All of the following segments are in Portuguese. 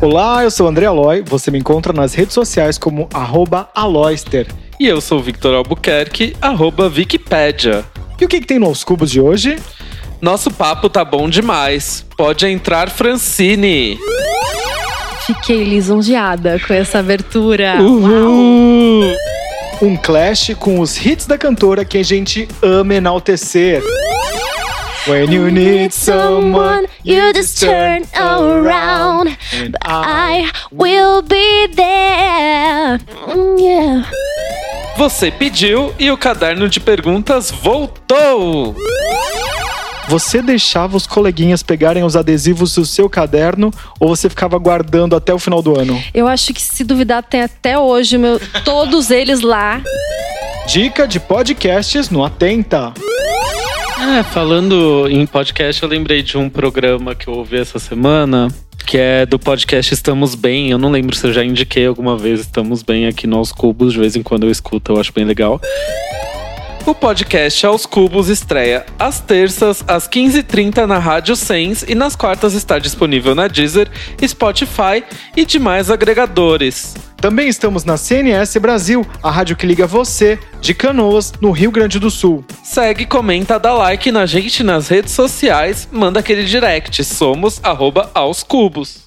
Olá, eu sou o André Aloy, você me encontra nas redes sociais como @aloyster. E eu sou o Victor Albuquerque, @Wikipedia. E o que tem nos cubos de hoje? Nosso papo tá bom demais. Pode entrar, Francine. Fiquei lisonjeada com essa abertura. Uhul! Uau. Um clash com os hits da cantora que a gente ama enaltecer. When you need someone, you just turn around. And I will be there. Yeah. Você pediu e o caderno de perguntas voltou! Você deixava os coleguinhas pegarem os adesivos do seu caderno ou você ficava guardando até o final do ano? Eu acho que, se duvidar, tem até hoje todos eles lá. Dica de podcasts no Atenta. Falando em podcast, eu lembrei de um programa que eu ouvi essa semana, que é do podcast Estamos Bem. Eu não lembro se eu já indiquei alguma vez Estamos Bem aqui no Aos Cubos. De vez em quando eu escuto, eu acho bem legal. O podcast Aos Cubos estreia às terças, às 15h30 na Rádio Sens, e nas quartas está disponível na Deezer, Spotify e demais agregadores. Também estamos na CNS Brasil, a rádio que liga você, de Canoas, no Rio Grande do Sul. Segue, comenta, dá like na gente nas redes sociais, manda aquele direct, somos @aoscubos.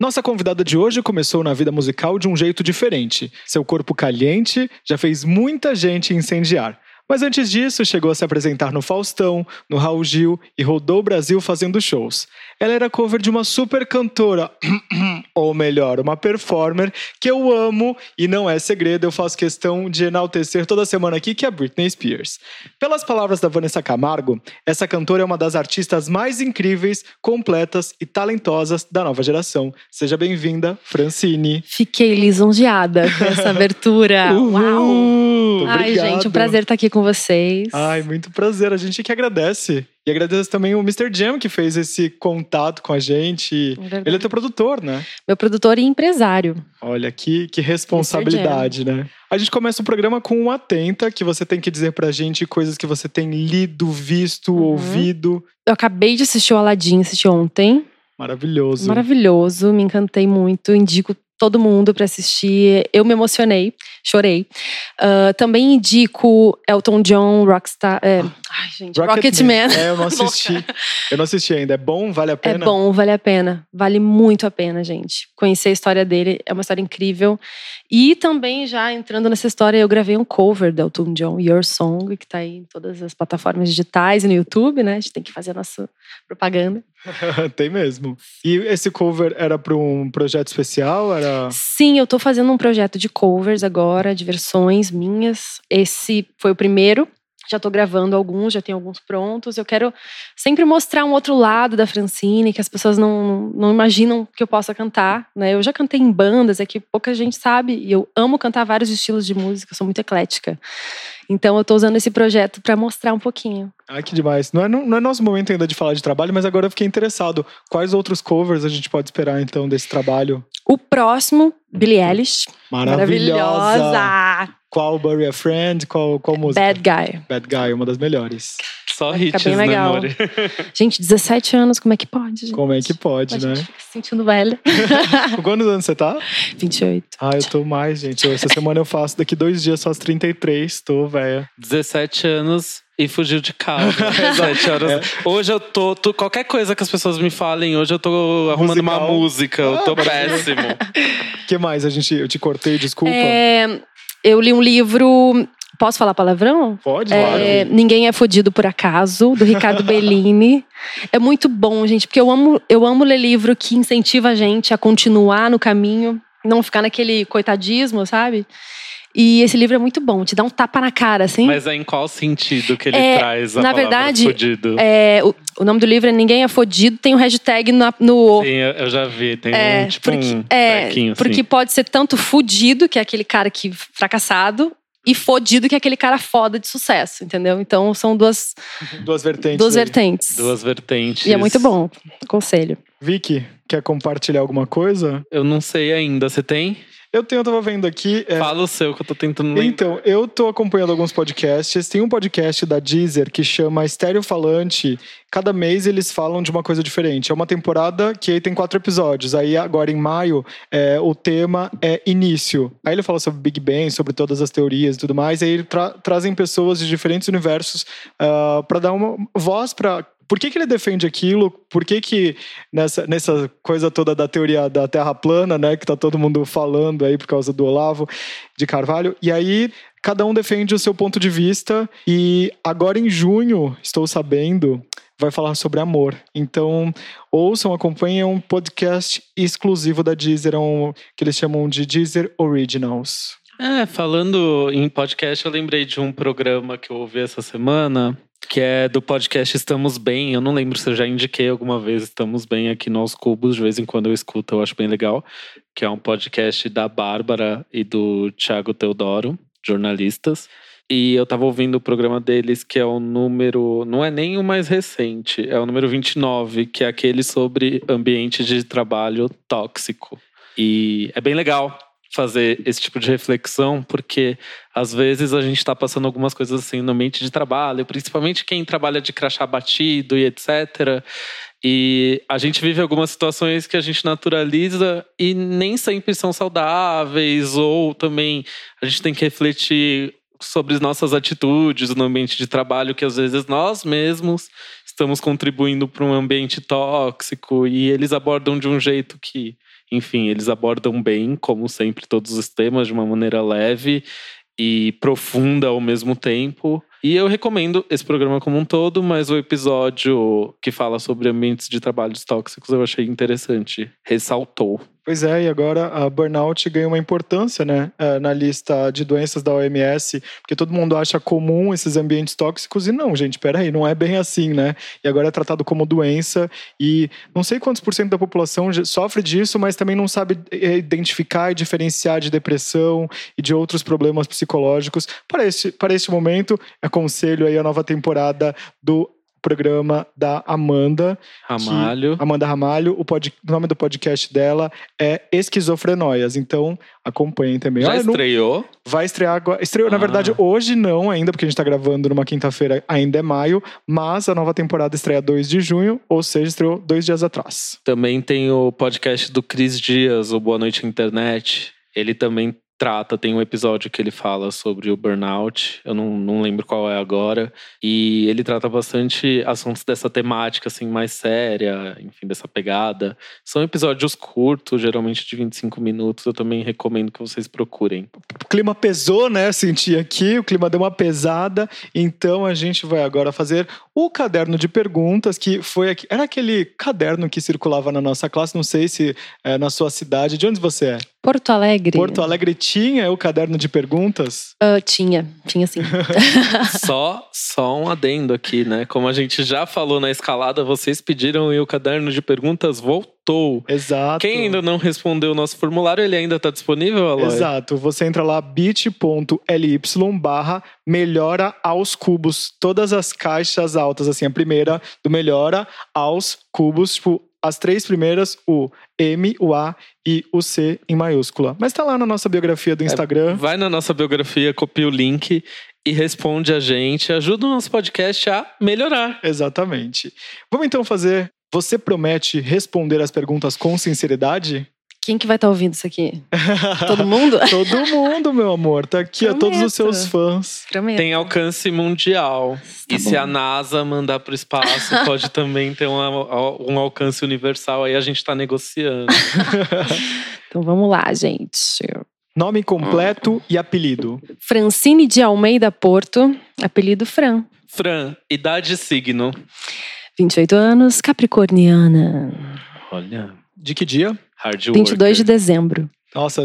Nossa convidada de hoje começou na vida musical de um jeito diferente. Seu corpo caliente já fez muita gente incendiar. Mas antes disso, chegou a se apresentar no Faustão, no Raul Gil e rodou o Brasil fazendo shows. Ela era cover de uma super cantora, ou melhor, uma performer, que eu amo e não é segredo, eu faço questão de enaltecer toda semana aqui, que é a Britney Spears. Pelas palavras da Vanessa Camargo, essa cantora é uma das artistas mais incríveis, completas e talentosas da nova geração. Seja bem-vinda, Francine. Fiquei lisonjeada com essa abertura. Uau! Ai, gente, um prazer estar aqui com vocês. Ai, muito prazer. A gente que agradece. E agradeço também o Mr. Jam, que fez esse contato com a gente. Verdade. Ele é teu produtor, né? Meu produtor e empresário. Olha, que responsabilidade, né? A gente começa o programa com um Atenta, que você tem que dizer pra gente coisas que você tem lido, visto, ouvido. Eu acabei de assistir o Aladdin, assisti ontem. Maravilhoso. Maravilhoso, me encantei muito, indico todo mundo pra assistir. Eu me emocionei, chorei. Também indico Elton John, Rockstar... Ai, gente, Rocketman. É, eu não assisti. Eu não assisti ainda. É bom? Vale a pena? É bom, vale a pena. Vale muito a pena, gente. Conhecer a história dele é uma história incrível. E também, já entrando nessa história, eu gravei um cover do Elton John, Your Song, que tá aí em todas as plataformas digitais e no YouTube, né? A gente tem que fazer a nossa propaganda. Tem mesmo. E esse cover era para um projeto especial? Era... Sim, eu tô fazendo um projeto de covers agora, de versões minhas. Esse foi o primeiro. Já tô gravando alguns, já tenho alguns prontos. Eu quero sempre mostrar um outro lado da Francine, que as pessoas não imaginam que eu possa cantar, né? Eu já cantei em bandas, é que pouca gente sabe. E eu amo cantar vários estilos de música, eu sou muito eclética. Então eu tô usando esse projeto pra mostrar um pouquinho. Ai, que demais. Não é nosso momento ainda de falar de trabalho, mas agora eu fiquei interessado. Quais outros covers a gente pode esperar, então, desse trabalho? O próximo, Billie Eilish. Maravilhosa! Qual Bury a Friend? Qual música? Bad Guy. Bad Guy, uma das melhores. Só hits, né, amor? Gente, 17 anos, como é que pode, gente? Como é que pode, né? A gente fica se sentindo velha. Quantos anos você tá? 28. Ah, eu tô mais, gente. Essa semana eu faço, daqui 2 dias, só as 33. Tô velha. 17 anos... E fugiu de casa. 17 horas. É. Hoje eu tô. Qualquer coisa que as pessoas me falem, hoje eu tô arrumando uma música. Eu tô péssimo. O que mais? Eu te cortei, desculpa. Eu li um livro. Posso falar palavrão? Pode, claro. Ninguém é Fudido por Acaso, do Ricardo Bellini. É muito bom, gente, porque eu amo ler livro que incentiva a gente a continuar no caminho, não ficar naquele coitadismo, sabe? E esse livro é muito bom, te dá um tapa na cara, assim. Mas é em qual sentido que ele traz a palavra verdade, fodido? O nome do livro é Ninguém é Fodido, tem um hashtag no O. Sim, eu já vi, tem um tipo porque, um trequinho, assim. Porque pode ser tanto fudido, que é aquele cara que fracassado, e fodido, que é aquele cara foda de sucesso, entendeu? Então são duas vertentes. Duas vertentes. E é muito bom, aconselho. Vicky, quer compartilhar alguma coisa? Eu não sei ainda, você tem? Eu tava vendo aqui… Fala o seu, que eu tô tentando lembrar. Então, eu tô acompanhando alguns podcasts. Tem um podcast da Deezer que chama Estéreo Falante. Cada mês eles falam de uma coisa diferente. É uma temporada que aí tem 4 episódios. Aí agora em maio, o tema é início. Aí ele fala sobre Big Bang, sobre todas as teorias e tudo mais. Aí eles trazem pessoas de diferentes universos pra dar uma voz pra… Por que ele defende aquilo? Por que nessa coisa toda da teoria da Terra plana, né? Que tá todo mundo falando aí por causa do Olavo de Carvalho. E aí, cada um defende o seu ponto de vista. E agora em junho, estou sabendo, vai falar sobre amor. Então, ouçam, acompanhem um podcast exclusivo da Deezer, que eles chamam de Deezer Originals. Falando em podcast, eu lembrei de um programa que eu ouvi essa semana… Que é do podcast Estamos Bem. Eu não lembro se eu já indiquei alguma vez Estamos Bem aqui no Aos Cubos. De vez em quando eu escuto, eu acho bem legal. Que é um podcast da Bárbara e do Tiago Teodoro, jornalistas. E eu tava ouvindo o programa deles, que é o número… Não é nem o mais recente, é o número 29. Que é aquele sobre ambiente de trabalho tóxico. E é bem legal fazer esse tipo de reflexão, porque às vezes a gente está passando algumas coisas assim no ambiente de trabalho, principalmente quem trabalha de crachá batido e etc. E a gente vive algumas situações que a gente naturaliza e nem sempre são saudáveis, ou também a gente tem que refletir sobre nossas atitudes no ambiente de trabalho, que às vezes nós mesmos estamos contribuindo para um ambiente tóxico, e eles abordam de um jeito que… Enfim, eles abordam bem, como sempre, todos os temas de uma maneira leve e profunda ao mesmo tempo. E eu recomendo esse programa como um todo, mas o episódio que fala sobre ambientes de trabalhos tóxicos eu achei interessante, ressaltou. Pois é, e agora a burnout ganha uma importância, né, na lista de doenças da OMS, porque todo mundo acha comum esses ambientes tóxicos, e não, gente, peraí, não é bem assim, né? E agora é tratado como doença, e não sei quantos por cento da população sofre disso, mas também não sabe identificar e diferenciar de depressão e de outros problemas psicológicos. Para este momento, aconselho aí a nova temporada do programa da Amanda Ramalho. Amanda Ramalho, o nome do podcast dela é Esquizofrenóias, então acompanhem também. Já estreou? Vai estrear agora. Estreou, na verdade, hoje não ainda, porque a gente tá gravando numa quinta-feira, ainda é maio, mas a nova temporada estreia 2 de junho, ou seja, estreou 2 dias atrás. Também tem o podcast do Cris Dias, o Boa Noite Internet. Ele também tem um episódio que ele fala sobre o burnout, eu não lembro qual é agora, e ele trata bastante assuntos dessa temática, assim, mais séria, enfim, dessa pegada. São episódios curtos, geralmente de 25 minutos, eu também recomendo que vocês procurem. O clima pesou, né? Eu senti aqui, o clima deu uma pesada, então a gente vai agora fazer o caderno de perguntas, que foi aqui. Era aquele caderno que circulava na nossa classe, não sei se é na sua cidade, de onde você é? Porto Alegre. Porto Alegre tinha o caderno de perguntas? Tinha sim. Só um adendo aqui, né? Como a gente já falou na escalada, vocês pediram e o caderno de perguntas voltou. Exato. Quem ainda não respondeu o nosso formulário, ele ainda está disponível, Aloy? Exato. Você entra lá, bit.ly/melhora aos cubos. Todas as caixas altas, assim, a primeira do melhora aos cubos, tipo… As 3 primeiras, o M, o A e o C em maiúscula. Mas tá lá na nossa biografia do Instagram. Vai na nossa biografia, copia o link e responde a gente. Ajuda o nosso podcast a melhorar. Exatamente. Vamos então fazer… Você promete responder as perguntas com sinceridade? Quem que vai estar ouvindo isso aqui? Todo mundo? Todo mundo, meu amor. Tá aqui, prometo. A todos os seus fãs. Prometo. Tem alcance mundial. Tá e bom. Se a NASA mandar pro espaço, pode também ter um alcance universal. Aí a gente tá negociando. Então vamos lá, gente. Nome completo e apelido. Francine de Almeida Porto. Apelido Fran. Fran. Idade e signo. 28 anos, capricorniana. Olha. De que dia? 22 de dezembro. Nossa,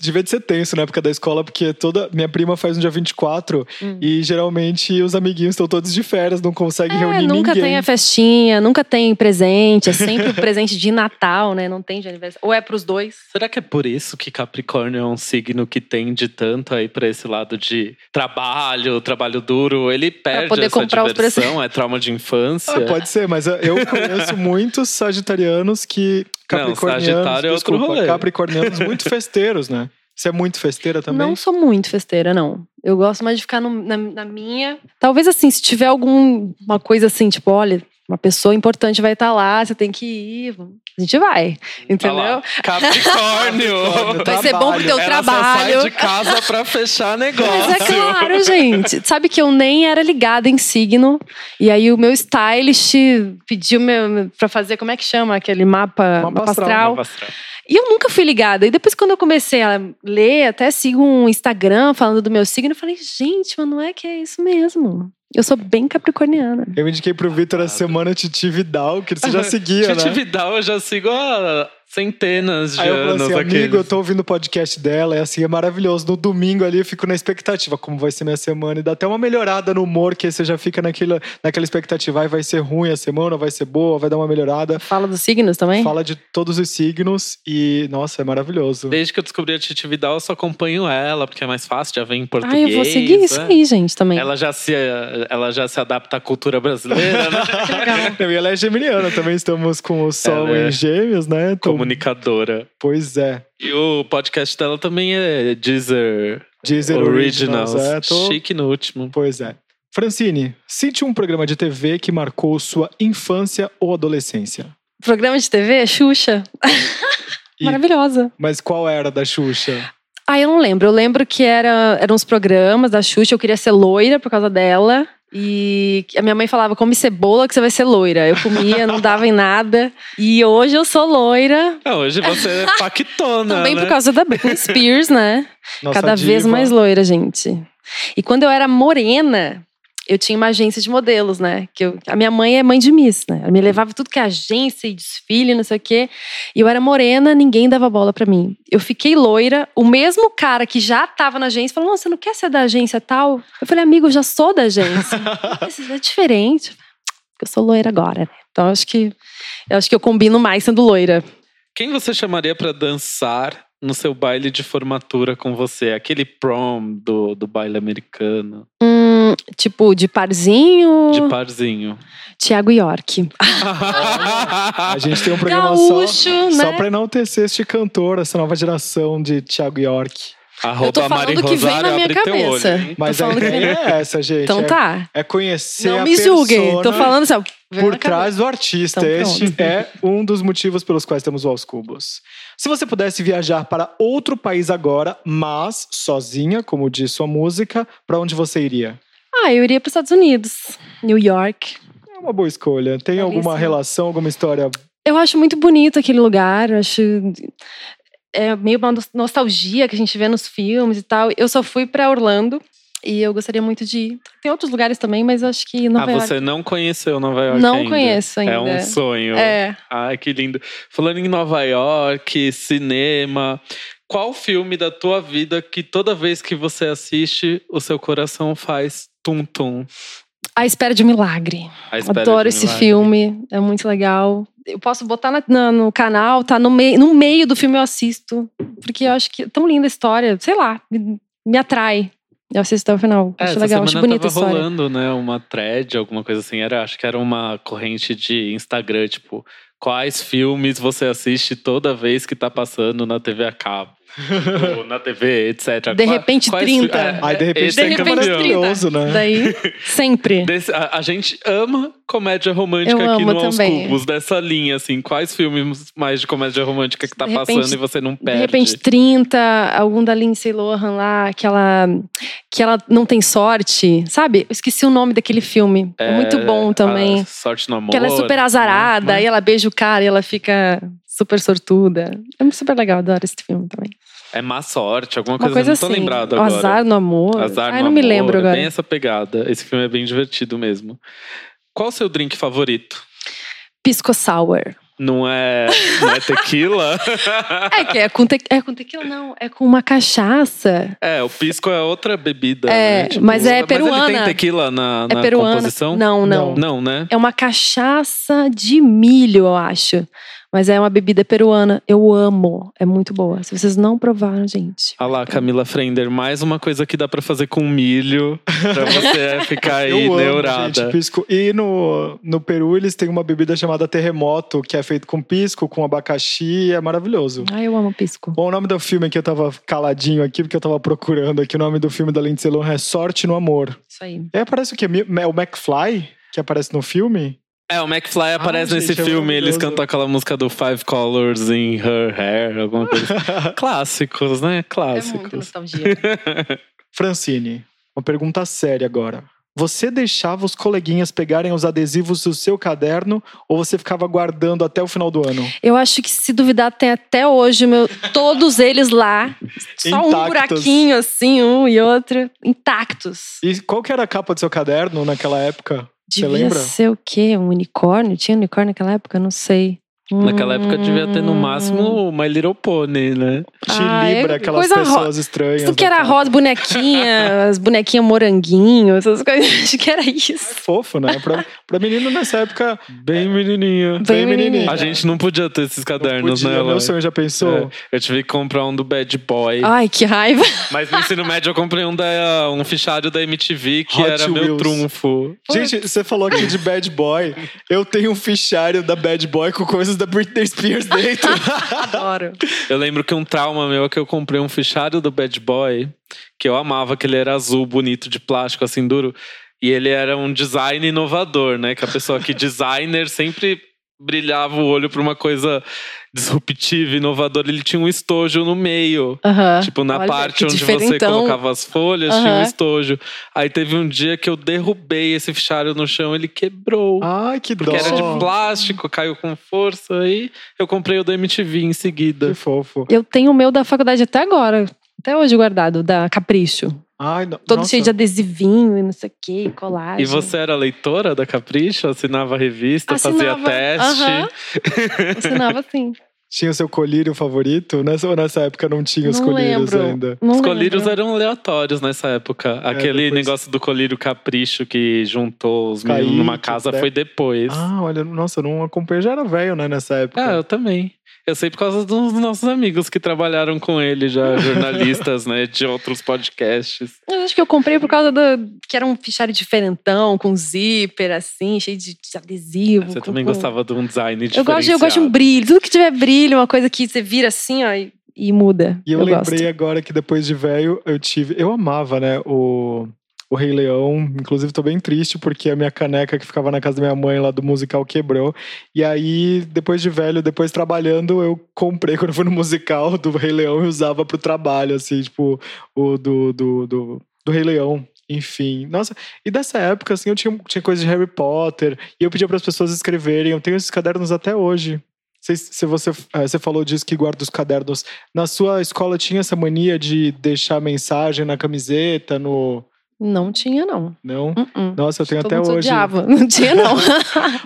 Devia de ser tenso na época da escola, porque toda minha prima faz no dia 24 e geralmente os amiguinhos estão todos de férias, não conseguem reunir nunca ninguém. Nunca tem a festinha, nunca tem presente, é sempre o presente de Natal, né? Não tem de aniversário. Ou é pros dois. Será que é por isso que Capricórnio é um signo que tende tanto aí pra esse lado de trabalho duro? Ele perde poder essa diversão, é trauma de infância. Pode ser, mas eu conheço muitos sagitarianos que... Capricornianos muito festeiros, né? Você é muito festeira também? Não sou muito festeira, não. Eu gosto mais de ficar na minha. Talvez assim, se tiver alguma coisa assim, tipo, olha, uma pessoa importante vai estar lá, você tem que ir. A gente vai, entendeu? Capricórnio! Vai ser bom pro teu trabalho. Ela só sai de casa pra fechar negócio. Mas é claro, gente. Sabe que eu nem era ligada em signo. E aí o meu stylist pediu pra fazer, como é que chama? Aquele mapa astral. E eu nunca fui ligada. E depois quando eu comecei a ler, até sigo um Instagram falando do meu signo, eu falei, gente, mas não é que é isso mesmo. Eu sou bem capricorniana. Eu me indiquei pro Victor a semana Titi Vidal, que você já seguia, Titi Vidal, eu já sigo há centenas de anos. Aí eu falei assim, amigo, eu tô ouvindo o podcast dela, é assim, é maravilhoso. No domingo ali eu fico na expectativa, como vai ser minha semana. E dá até uma melhorada no humor, que você já fica naquela expectativa. Vai ser ruim a semana, vai ser boa, vai dar uma melhorada. Fala dos signos também? Fala de todos os signos e, nossa, é maravilhoso. Desde que eu descobri a Titi Vidal, eu só acompanho ela, porque é mais fácil, já vem em português. Eu vou seguir isso aí, gente, também. Ela já se adapta à cultura brasileira, né? Que legal. E ela é geminiana também, estamos com o sol em gêmeos, né? Então, comunicadora. Pois é. E o podcast dela também é Deezer Originals. Chique no último. Pois é. Francine, cite um programa de TV que marcou sua infância ou adolescência. Programa de TV? Xuxa. Maravilhosa. Mas qual era da Xuxa? Eu não lembro. Eu lembro que eram uns programas da Xuxa. Eu queria ser loira por causa dela. E a minha mãe falava, come cebola que você vai ser loira. Eu comia, não dava em nada. E hoje eu sou loira. Hoje você é paquitona, também, né? Por causa da Britney Spears, né? Nossa, cada diva. Vez mais loira, gente. E quando eu era morena... Eu tinha uma agência de modelos, né? A minha mãe é mãe de Miss, né? Ela me levava tudo que é agência e desfile, não sei o quê. E eu era morena, ninguém dava bola pra mim. Eu fiquei loira. O mesmo cara que já tava na agência falou, você não quer ser da agência tal? Eu falei, amigo, eu já sou da agência. Isso é diferente. Eu sou loira agora, né? Então eu acho que eu combino mais sendo loira. Quem você chamaria pra dançar no seu baile de formatura com você? Aquele prom do baile americano. Tipo, de parzinho? De parzinho. Tiago Iorc. A gente tem um programa gaúcho, só pra enaltecer este cantor, essa nova geração de Tiago Iorc. Eu tô falando que vem na minha cabeça. Olho, mas a ideia é essa, gente. Então tá. É conhecer a persona. Não me julguem. Tô falando assim, por trás do artista. Então, este é um dos motivos pelos quais temos o Aos Cubos. Se você pudesse viajar para outro país agora, mas sozinha, como diz sua música, pra onde você iria? Eu iria para os Estados Unidos, New York. É uma boa escolha. Tem alguma relação, alguma história? Eu acho muito bonito aquele lugar. Eu acho é meio uma nostalgia que a gente vê nos filmes e tal. Eu só fui para Orlando e eu gostaria muito de ir. Tem outros lugares também, mas eu acho que Nova York. Você não conheceu Nova York ainda? Não conheço ainda. É um sonho. É. Que lindo. Falando em Nova York, cinema... Qual filme da tua vida que toda vez que você assiste, o seu coração faz tum-tum? A Espera de um Milagre. Adoro esse filme, é muito legal. Eu posso botar no canal, tá no meio do filme eu assisto. Porque eu acho que é tão linda a história, sei lá, me atrai. Eu assisto até o final, acho legal, acho bonita a história. Rolando, né, uma thread, alguma coisa assim, acho que era uma corrente de Instagram, tipo... Quais filmes você assiste toda vez que tá passando na TV a cabo? Ou na TV, etc. De repente, 30. De repente, 30. Né? Daí, sempre. A gente ama comédia romântica aqui no Aos Cubos. Dessa linha, assim. Quais filmes mais de comédia romântica que tá passando e você não perde? De repente, 30. Algum da Lindsay Lohan lá, que ela não tem sorte. Sabe? Eu esqueci o nome daquele filme. É muito bom também. Sorte no Amor. Que ela é super azarada. Né? E ela beija o cara e ela fica... super sortuda. É super legal, adoro esse filme também. É Má Sorte, alguma coisa assim. Não tô lembrado agora. Azar no Amor. Não me lembro agora. Tem essa pegada. Esse filme é bem divertido mesmo. Qual o seu drink favorito? Pisco Sour. Não é tequila? É com tequila, não. É com uma cachaça. É, o pisco é outra bebida. É, né? Tipo, mas é peruana. Mas ele tem tequila na composição? Não, né? É uma cachaça de milho, eu acho. Mas é uma bebida peruana. Eu amo. É muito boa. Se vocês não provaram, gente... Ah lá, Camila Frender. Mais uma coisa que dá pra fazer com milho. Pra você ficar aí eu neurada. Amo, gente, pisco. E no Peru, eles têm uma bebida chamada terremoto, que é feito com pisco, com abacaxi. É maravilhoso. Ah, eu amo pisco. Bom, o nome do filme que eu tava caladinho aqui, porque eu tava procurando aqui. O nome do filme da Lindsay Lohan é Sorte no Amor. Isso aí. É, parece o quê? É o McFly que aparece no filme? É, o McFly aparece nesse filme. Eles cantam aquela música do Five Colors in Her Hair, alguma coisa. Clássicos, né? Clássicos. É muita nostalgia. Francine, uma pergunta séria agora. Você deixava os coleguinhas pegarem os adesivos do seu caderno ou você ficava guardando até o final do ano? Eu acho que, se duvidar, tem até hoje todos eles lá. Só intactos. Um buraquinho, assim, um e outro. Intactos. E qual que era a capa do seu caderno naquela época? Devia ser o quê? Um unicórnio? Tinha unicórnio naquela época? Não sei. Naquela época devia ter no máximo uma Little Pony, né? Libra, aquelas pessoas estranhas. Isso que era rosa, bonequinha, as bonequinhas moranguinho, essas coisas. Acho que era isso. É fofo, né? Pra menino nessa época, bem menininha. Bem menininha. A gente não podia ter esses cadernos, né? Meu sonho, já pensou? É, eu tive que comprar um do Bad Boy. Ai, que raiva. Mas no ensino médio eu comprei um fichário da MTV que Hot era Wheels. Meu trunfo. Gente, você falou aqui de Bad Boy. Eu tenho um fichário da Bad Boy com coisas da Britney Spears dentro. Adoro. Eu lembro que um trauma meu é que eu comprei um fichário do Bad Boy, que eu amava, que ele era azul, bonito, de plástico, assim, duro. E ele era um design inovador, né? Que a pessoa que designer sempre brilhava o olho pra uma coisa disruptiva, inovadora. Ele tinha um estojo no meio. Uh-huh. Tipo, na parte onde você colocava as folhas, tinha um estojo. Aí teve um dia que eu derrubei esse fichário no chão, ele quebrou. Ai, que porque dó. Porque era de plástico, caiu com força. Aí eu comprei o da MTV em seguida. Que fofo. Eu tenho o meu da faculdade até agora. Até hoje guardado, da Capricho. Ai, todo nossa. Cheio de adesivinho e não sei o que, colagem. E você era leitora da Capricho? Assinava revista, fazia teste? Uh-huh. Assinava, sim. Tinha o seu colírio favorito? Nessa época não tinha os colírios ainda. Os colírios eram aleatórios nessa época. Aquele negócio do colírio Capricho que juntou os meninos numa casa foi depois. Ah, olha, nossa, eu não acompanhei. Já era velho, né, nessa época. Ah, eu também. Eu sei por causa dos nossos amigos que trabalharam com ele já, jornalistas, né, de outros podcasts. Eu acho que eu comprei por causa que era um fichário diferentão, com zíper, assim, cheio de adesivo. Você também gostava de um design diferenciado. Eu gosto de um brilho. Tudo que tiver brilho, uma coisa que você vira assim, ó, e muda. E eu lembrei agora que depois de velho, eu amava, né, O Rei Leão. Inclusive, tô bem triste porque a minha caneca que ficava na casa da minha mãe lá do musical quebrou. E aí, depois de velho, depois trabalhando, eu comprei quando eu fui no musical do Rei Leão e usava pro trabalho, assim, tipo, o do Rei Leão. Enfim, nossa, e dessa época, assim, eu tinha coisa de Harry Potter e eu pedia pras pessoas escreverem. Eu tenho esses cadernos até hoje. Se você falou disso, que guarda os cadernos. Na sua escola tinha essa mania de deixar mensagem na camiseta, no... Não tinha, não. Não? Uh-uh. Nossa, eu tenho até hoje. Odiava. Não tinha, não.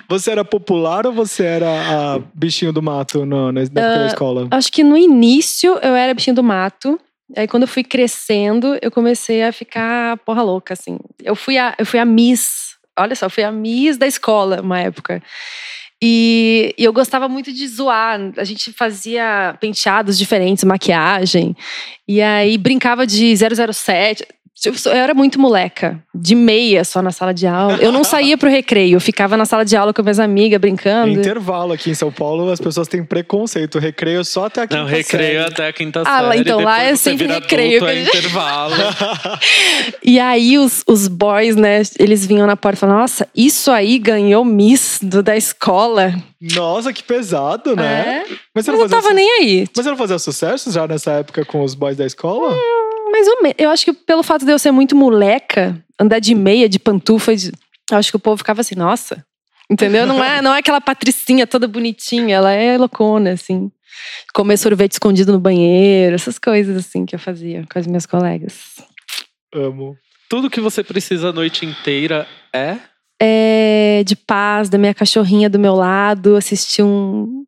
Você era popular ou você era a bichinho do mato na escola? Acho que no início eu era bichinho do mato. Aí quando eu fui crescendo, eu comecei a ficar porra louca, assim. Eu fui a Miss. Olha só, eu fui a Miss da escola, uma época. E eu gostava muito de zoar. A gente fazia penteados diferentes, maquiagem. E aí brincava de 007... Eu era muito moleca, de meia só na sala de aula. Eu não saía pro recreio, eu ficava na sala de aula com minhas amigas brincando. Intervalo aqui em São Paulo, as pessoas têm preconceito. Recreio só até a quinta série. Não, recreio até a quinta série. Ah, então lá é sempre recreio. Adulto, é intervalo. E aí os boys, né, eles vinham na porta e falavam: nossa, isso aí ganhou Miss da escola. Nossa, que pesado, né? É. Mas eu não tava nem aí. Mas você não fazia sucesso já nessa época com os boys da escola? Mas eu acho que pelo fato de eu ser muito moleca, andar de meia, de pantufa, eu acho que o povo ficava assim, nossa, entendeu? Não é aquela patricinha toda bonitinha, ela é loucona, assim. Comer sorvete escondido no banheiro, essas coisas assim que eu fazia com as minhas colegas. Amo. Tudo que você precisa a noite inteira é? É de paz, da minha cachorrinha do meu lado, assistir um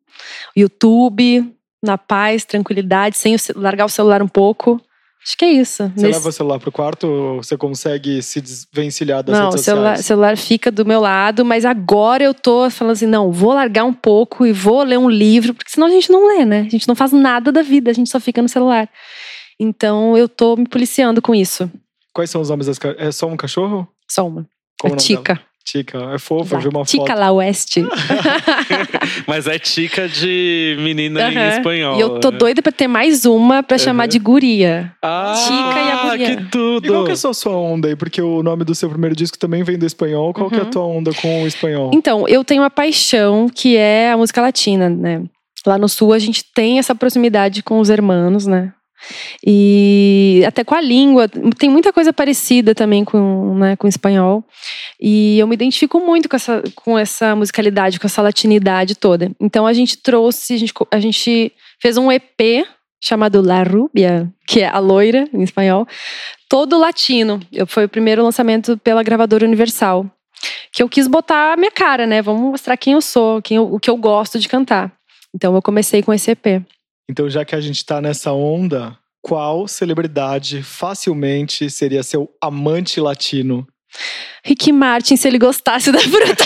YouTube, na paz, tranquilidade, sem largar o celular um pouco. Acho que é isso. Você leva o celular pro quarto ou você consegue se desvencilhar das redes sociais? Não, o celular fica do meu lado, mas agora eu tô falando assim, não, vou largar um pouco e vou ler um livro, porque senão a gente não lê, né? A gente não faz nada da vida, a gente só fica no celular. Então eu tô me policiando com isso. Quais são os nomes das cachorras? É só um cachorro? Só uma. Como a Tica. Tica, é fofa, eu vi uma foto. Tica La Oeste. Mas é Tica de menina em espanhol. E eu tô doida pra ter mais uma pra chamar de guria. Ah, Tica e a guria. Que tudo! E qual que é a sua onda aí? Porque o nome do seu primeiro disco também vem do espanhol. Qual que é a tua onda com o espanhol? Então, eu tenho uma paixão que é a música latina, né? Lá no sul a gente tem essa proximidade com os hermanos, né? E até com a língua tem muita coisa parecida também com o espanhol, e eu me identifico muito com essa musicalidade, com essa latinidade toda. Então a gente fez um EP chamado La Rubia, que é a loira em espanhol, todo latino. Foi o primeiro lançamento pela gravadora Universal, que eu quis botar a minha cara, né? Vamos mostrar quem eu sou, o que eu gosto de cantar. Então eu comecei com esse EP. Então, já que a gente tá nessa onda, qual celebridade facilmente seria seu amante latino? Ricky Martin, se ele gostasse da fruta.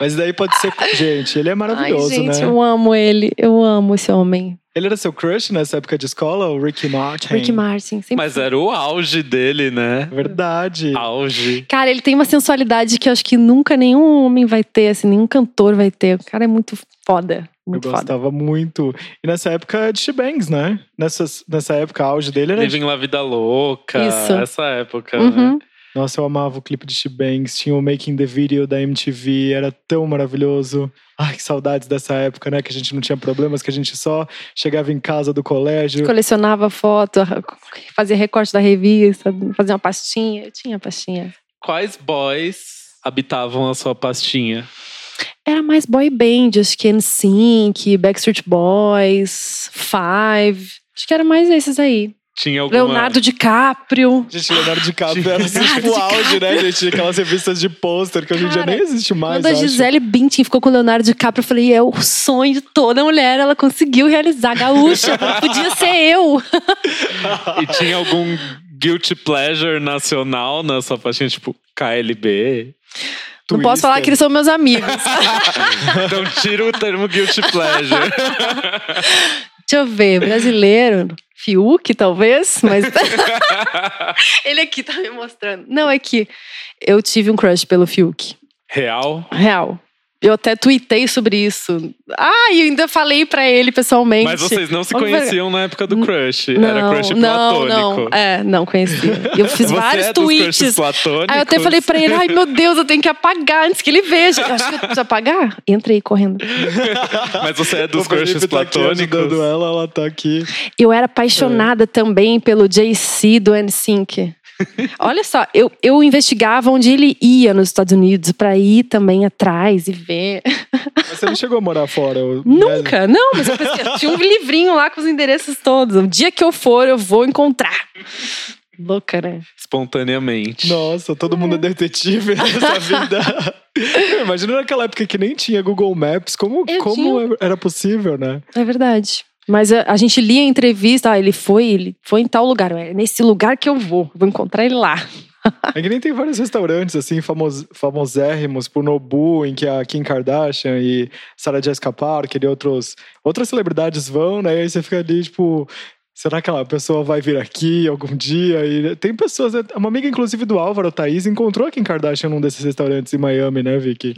Mas daí pode ser... Gente, ele é maravilhoso, né? Ai, gente, eu amo ele. Eu amo esse homem. Ele era seu crush nessa época de escola, o Ricky Martin? Ricky Martin, sempre. Mas era o auge dele, né? Verdade. Auge. Cara, ele tem uma sensualidade que eu acho que nunca nenhum homem vai ter, assim, nenhum cantor vai ter. O cara é muito foda. Muito eu gostava foda. Muito. E nessa época de Shebangs, né? Nessa época, o auge dele era... Living La Vida Louca. Isso. Essa época, né? Nossa, eu amava o clipe de Shebangs. Tinha o Making the Video da MTV. Era tão maravilhoso. Ai, que saudades dessa época, né? Que a gente não tinha problemas. Que a gente só chegava em casa do colégio. Colecionava foto. Fazia recorte da revista. Fazia uma pastinha. Eu tinha pastinha. Quais boys habitavam a sua pastinha? Era mais boy band. Acho que NSYNC, Backstreet Boys, Five. Acho que era mais esses aí. Tinha alguma... Leonardo DiCaprio. Gente, Leonardo DiCaprio era tipo o auge, né, gente? Aquelas revistas de pôster que hoje em dia nem existe mais. Quando a Gisele Bündchen ficou com o Leonardo DiCaprio, eu falei, é o sonho de toda mulher. Ela conseguiu realizar. Gaúcha, podia ser eu. E tinha algum guilty pleasure nacional na sua pastinha? Tipo, KLB? Não Twister. Posso falar que eles são meus amigos. Então tira o termo guilty pleasure. Deixa eu ver, brasileiro... Fiuk, talvez, mas... Ele aqui tá me mostrando. Não, é que eu tive um crush pelo Fiuk. Real? Real. Eu até tuitei sobre isso. Ah, e ainda falei pra ele pessoalmente. Mas vocês não se conheciam na época do crush. Não, era crush platônico. Não conhecia. Eu fiz vários tweets. Aí eu até falei pra ele, ai meu Deus, eu tenho que apagar antes que ele veja. Eu acho que eu preciso apagar. Entra aí correndo. Mas você é dos crushes platônicos? Ela tá aqui. Eu era apaixonada também pelo JC do NSYNC. Olha só, eu investigava onde ele ia nos Estados Unidos pra ir também atrás e ver. Mas você não chegou a morar fora? Nunca, não, mas eu pensei, tinha um livrinho lá com os endereços todos. O dia que eu for, eu vou encontrar. Louca, né? Espontaneamente. Nossa, todo mundo é detetive nessa vida. Imagina naquela época que nem tinha Google Maps, como era possível, né? É verdade. Mas a gente lia a entrevista, ele foi em tal lugar, é nesse lugar que eu vou encontrar ele lá. É que nem tem vários restaurantes, assim, famosérrimos, por Nobu, em que a Kim Kardashian e Sarah Jessica Parker e outras celebridades vão, né? E aí você fica ali, tipo, será que aquela pessoa vai vir aqui algum dia? E tem pessoas, uma amiga inclusive do Álvaro, Thaís, encontrou a Kim Kardashian num desses restaurantes em Miami, né, Vicky?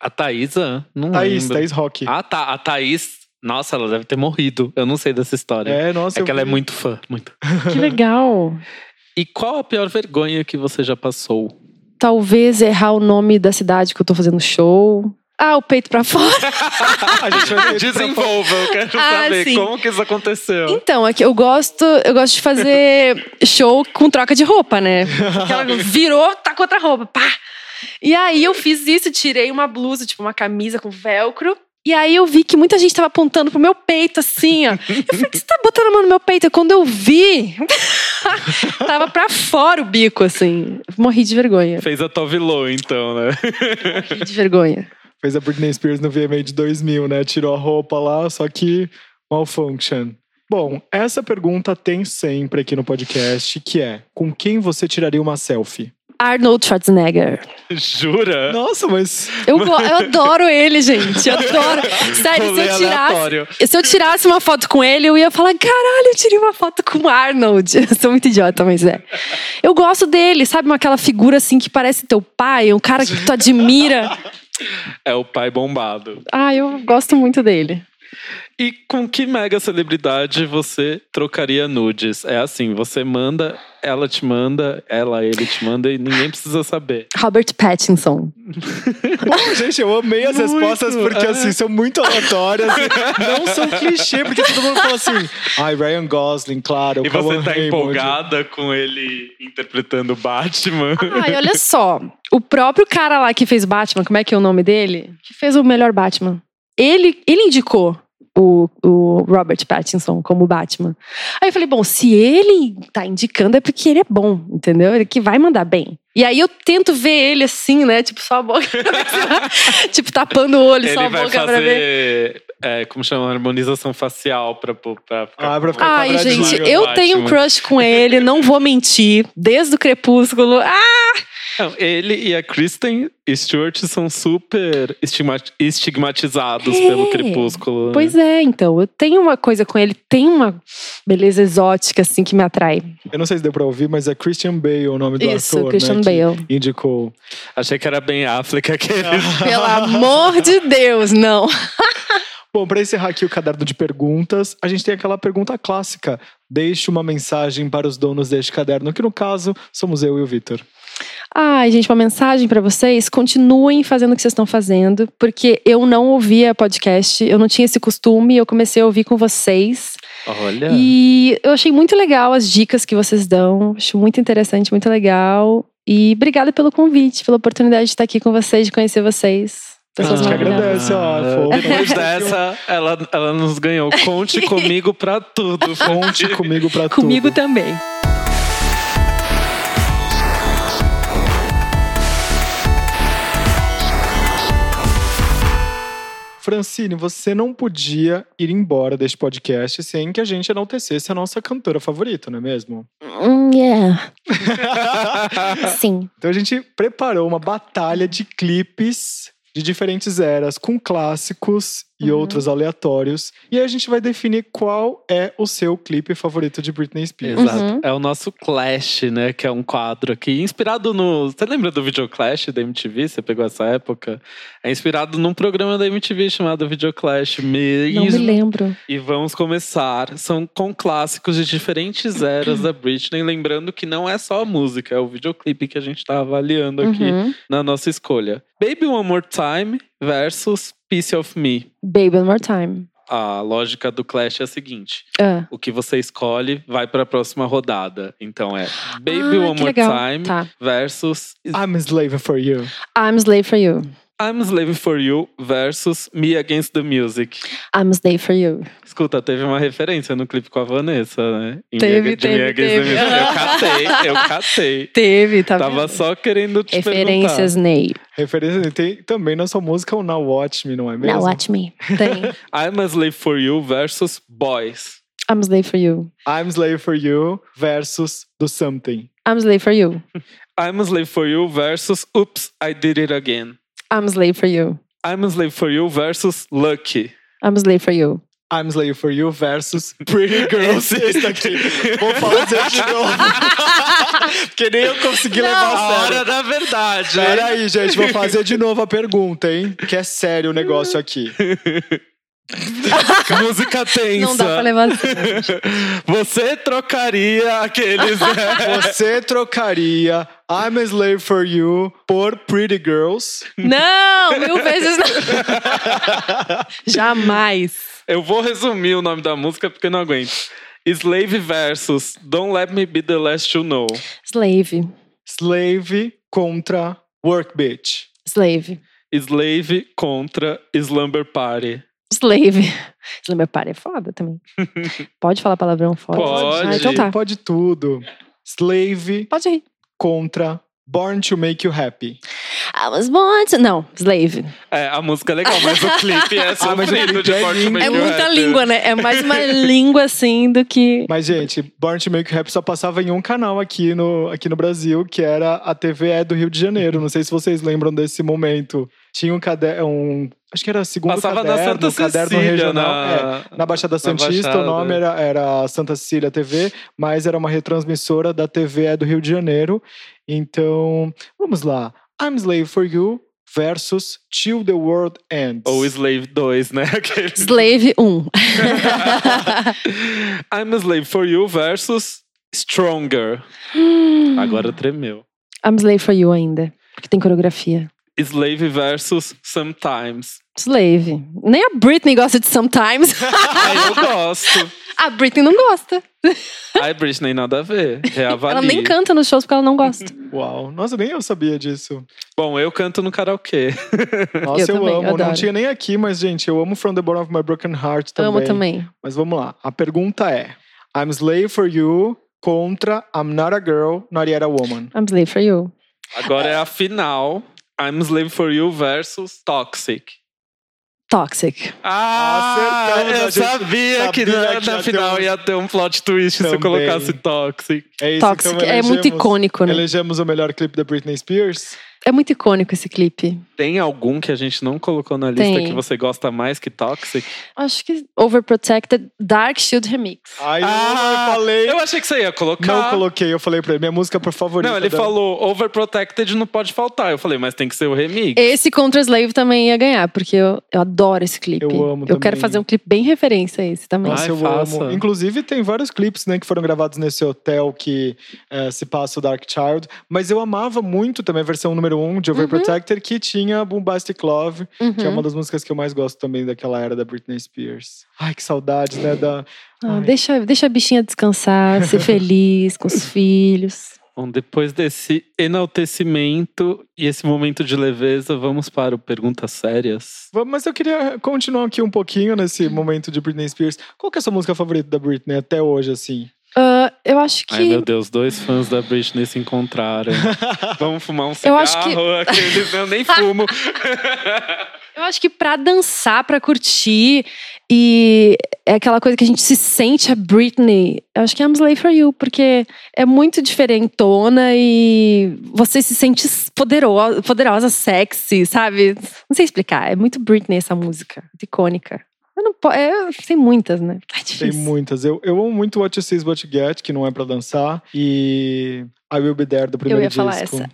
A Thaísa? Não lembro. Thaís Roque. Ah, tá, a Thaís... Nossa, ela deve ter morrido. Eu não sei dessa história. É que ela é muito fã. Muito. Que legal. E qual a pior vergonha que você já passou? Talvez errar o nome da cidade que eu tô fazendo show. Ah, o peito pra fora. A gente vai desenvolva, eu quero saber sim. Como que isso aconteceu. Então, é que eu gosto de fazer show com troca de roupa, né? Porque ela virou, tá com outra roupa. Pá. E aí eu fiz isso, tirei uma blusa, tipo uma camisa com velcro. E aí eu vi que muita gente tava apontando pro meu peito, assim, ó. Eu falei, o que você tá botando a mão no meu peito? E quando eu vi, tava pra fora o bico, assim. Morri de vergonha. Fez a Tovilô, então, né? Morri de vergonha. Fez a Britney Spears no VMA de 2000, né? Tirou a roupa lá, só que malfunction. Bom, essa pergunta tem sempre aqui no podcast, que é: com quem você tiraria uma selfie? Arnold Schwarzenegger. Jura? Nossa, mas... Eu adoro ele, gente. Eu adoro. Sério, se eu tirasse uma foto com ele, eu ia falar: caralho, eu tirei uma foto com o Arnold. Eu sou muito idiota, mas é. Eu gosto dele, sabe? Uma aquela figura assim que parece teu pai, um cara que tu admira. É o pai bombado. Ah, eu gosto muito dele. E com que mega celebridade você trocaria nudes? É assim, você manda, ela te manda, ele te manda e ninguém precisa saber. Robert Pattinson. Gente, eu amei as respostas porque assim, são muito aleatórias. Não são clichê, porque todo mundo fala assim: ai, Ryan Gosling, claro. E você tá empolgada com ele interpretando Batman? Ai, olha só. O próprio cara lá que fez Batman, como é que é o nome dele? Que fez o melhor Batman. Ele indicou o Robert Pattinson como Batman. Aí eu falei: bom, se ele tá indicando é porque ele é bom, entendeu? Ele que vai mandar bem. E aí eu tento ver ele assim, né? Tipo, só a boca. Tipo, tapando o olho, ele só a boca pra ver. Como chama? Harmonização facial pra ficar... pra ficar Ai, gente, eu Batman. Tenho um crush com ele, não vou mentir. Desde o Crepúsculo. Ele e a Kristen Stewart são super estigmatizados pelo Crepúsculo. Né? Pois é, então. Eu tenho uma coisa com ele. Tem uma beleza exótica, assim, que me atrai. Eu não sei se deu pra ouvir, mas é Christian Bale o nome do ator, Christian, né? Bale. Que indicou. Achei que era Ben Affleck aquele. Pelo amor de Deus, não. Bom, pra encerrar aqui o caderno de perguntas, a gente tem aquela pergunta clássica. Deixe uma mensagem para os donos deste caderno, que no caso somos eu e o Victor. Ai, gente, uma mensagem pra vocês: continuem fazendo o que vocês estão fazendo, porque eu não ouvia podcast, eu não tinha esse costume, eu comecei a ouvir com vocês. Olha. E eu achei muito legal as dicas que vocês dão, acho muito interessante, muito legal. E obrigada pelo convite, pela oportunidade de estar aqui com vocês, de conhecer vocês. A gente agradece, ó. Depois dessa, ela nos ganhou. Conte comigo pra tudo. Conte comigo pra tudo. Comigo também. Francine, você não podia ir embora deste podcast sem que a gente enaltecesse a nossa cantora favorita, não é mesmo? Yeah. Sim. Então a gente preparou uma batalha de clipes de diferentes eras, com clássicos e outros aleatórios. E aí a gente vai definir qual é o seu clipe favorito de Britney Spears. Exato. É o nosso Clash, né? Que é um quadro aqui inspirado no... Você lembra do Videoclash da MTV? Você pegou essa época? É inspirado num programa da MTV chamado Videoclash mesmo. Não me lembro. E vamos começar. São com clássicos de diferentes eras da Britney. Lembrando que não é só a música, é o videoclipe que a gente tá avaliando aqui na nossa escolha. Baby One More Time versus... Piece of Me. Baby One More Time. A lógica do Clash é a seguinte. O que você escolhe vai pra próxima rodada. Então é Baby One More Time versus... I'm Slave for You. I'm Slave for You. I'm Slave for You versus Me Against the Music. I'm Slave for You. Escuta, teve uma referência no clipe com a Vanessa, né? Teve. Eu catei. Teve, tá vendo? Tava só querendo te referências, perguntar. Referências, Ney. Tem também na sua música o Now Watch Me, não é mesmo? Now Watch Me, tem. I'm Slave for You versus Boys. I'm Slave for You. I'm Slave for You versus Do Something. I'm Slave for You. I'm Slave for You versus Oops, I Did It Again. I'm Slave for You. I'm Slave for You versus Lucky. I'm Slave for You. I'm Slave for You versus Pretty Girls. Esse daqui. Vou falar de novo. Porque nem eu consegui levar a sério. Hora da verdade. Peraí, gente. Vou fazer de novo a pergunta, hein? Que é sério o negócio aqui. Música tensa. Não dá pra levar assim, gente. Você trocaria aqueles... Você trocaria I'm a Slave for You por Pretty Girls? Não, 1000 vezes não. Jamais. Eu vou resumir o nome da música porque não aguento. Slave versus Don't Let Me Be The Last You Know. Slave. Slave contra Work Bitch. Slave. Slave contra Slumber Party. Slave. Slumber Party é foda também. Pode falar palavrão foda? Pode. Então tá. Pode tudo. Slave. Pode ir. Contra Born to Make You Happy. I was born to... Não, Slave. É, a música é legal, mas o clipe é sofrido de Born to Make You Happy. É muita língua, né? É mais uma língua, assim, do que... Mas, gente, Born to Make You Happy só passava em um canal aqui no Brasil, que era a TVE do Rio de Janeiro. Não sei se vocês lembram desse momento. Tinha um caderno... acho que era segundo passava caderno, na Santa caderno Cecília, regional. Na Baixada Santista, Baixada. O nome era Santa Cecília TV, mas era uma retransmissora da TVE do Rio de Janeiro. Então, vamos lá. I'm Slave for You versus Till the World Ends. Ou Slave 2, né? Slave 1. I'm Slave for You versus Stronger. Agora tremeu. I'm Slave for You ainda, porque tem coreografia. Slave versus Sometimes. Slave. Nem a Britney gosta de Sometimes. Eu gosto. A Britney não gosta. Ai, Britney, nada a ver. Reavalie. Ela nem canta nos shows porque ela não gosta. Uau. Nossa, nem eu sabia disso. Bom, eu canto no karaokê. Nossa, eu amo. Adoro. Não tinha nem aqui, mas, gente, eu amo From the Bottom of My Broken Heart também. Amo também. Mas vamos lá. A pergunta é... I'm Slave for You contra I'm Not a Girl, Not Yet a Woman. I'm Slave for You. Agora é a final... I'm Slave for You versus Toxic. Toxic. Ah, acertamos. Eu sabia que na final ia ter um plot twist também. Se eu colocasse Toxic. É isso, Toxic então é muito icônico, né? Elegemos o melhor clipe da Britney Spears. É muito icônico esse clipe. Tem algum que a gente não colocou na lista que você gosta mais que Toxic? Acho que Overprotected, Dark Shield Remix. Eu falei... Eu achei que você ia colocar. Não coloquei, eu falei pra ele. Minha música favorita. Não, ele falou Overprotected não pode faltar. Eu falei, mas tem que ser o remix. Esse contra Slave também ia ganhar, porque eu adoro esse clipe. Eu amo também. Eu quero fazer um clipe bem referência a esse também. Nossa, eu amo. Inclusive tem vários clipes, né, que foram gravados nesse hotel que se passa o Dark Child. Mas eu amava muito também a versão número 1 de Overprotected, que tinha Bombastic Love, que é uma das músicas que eu mais gosto também daquela era da Britney Spears. Ai, que saudades, né? Deixa a bichinha descansar, ser feliz com os filhos. Bom, depois desse enaltecimento e esse momento de leveza, vamos para o Perguntas Sérias. Mas eu queria continuar aqui um pouquinho nesse momento de Britney Spears. Qual que é a sua música favorita da Britney até hoje, assim? Eu acho que... Ai, meu Deus, dois fãs da Britney se encontraram. Vamos fumar um cigarro? Eu acho que... Aqueles eu nem fumo. Eu acho que pra dançar, pra curtir, e é aquela coisa que a gente se sente a Britney, eu acho que é I'm Slave for You, porque é muito diferentona e você se sente poderosa, sexy, sabe? Não sei explicar, é muito Britney essa música, muito icônica. Tem muitas, né? É difícil. Tem muitas. Eu amo muito What You See Is What You Get, que não é pra dançar. E I Will Be There, do primeiro disco. Eu ia falar essa.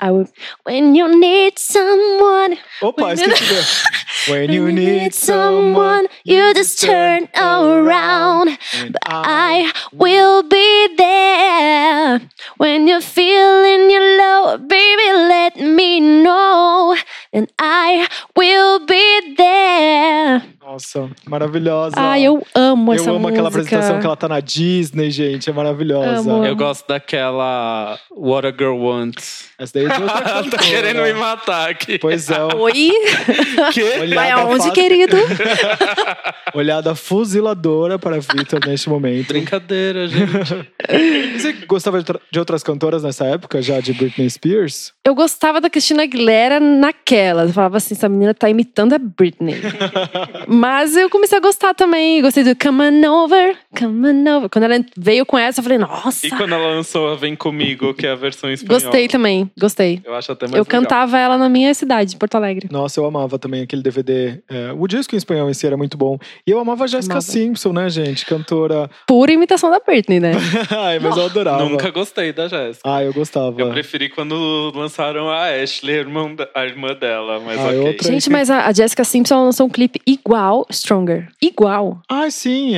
When you need someone... Opa, esqueci. When you need someone, you just turn around. But I will be there. When you're feeling your low, baby, let me know. And I will be there. Nossa, maravilhosa. Ai, eu amo essa música. Eu amo aquela apresentação que ela tá na Disney, gente. É maravilhosa. Amo. Eu gosto daquela What a Girl Wants. Essa daí é de outra cantora. Tá querendo me matar aqui. Pois é. Oi? Que? Vai aonde, querido? Olhada fuziladora para Victor neste momento. Brincadeira, gente. Você gostava de outras cantoras nessa época, já de Britney Spears? Eu gostava da Christina Aguilera naquela. Eu falava assim, essa menina tá imitando a Britney. Mas eu comecei a gostar também. Gostei do Come On Over, Come On Over. Quando ela veio com essa, eu falei, nossa! E quando ela lançou a Vem Comigo, que é a versão espanhola. Gostei também, gostei. Eu acho até mais legal. Cantava ela na minha cidade, Porto Alegre. Nossa, eu amava também aquele DVD. O disco em espanhol em si era muito bom. E eu amava a Jessica Simpson, né, gente? Cantora... Pura imitação da Britney, né? Ai, mas eu adorava. Nunca gostei da Jessica. Ah, eu gostava. Eu preferi quando lançaram a Ashley, a irmã dela, mas ok. Gente, mas a Jessica Simpson lançou um clipe igual Stronger. Igual. Ah, sim.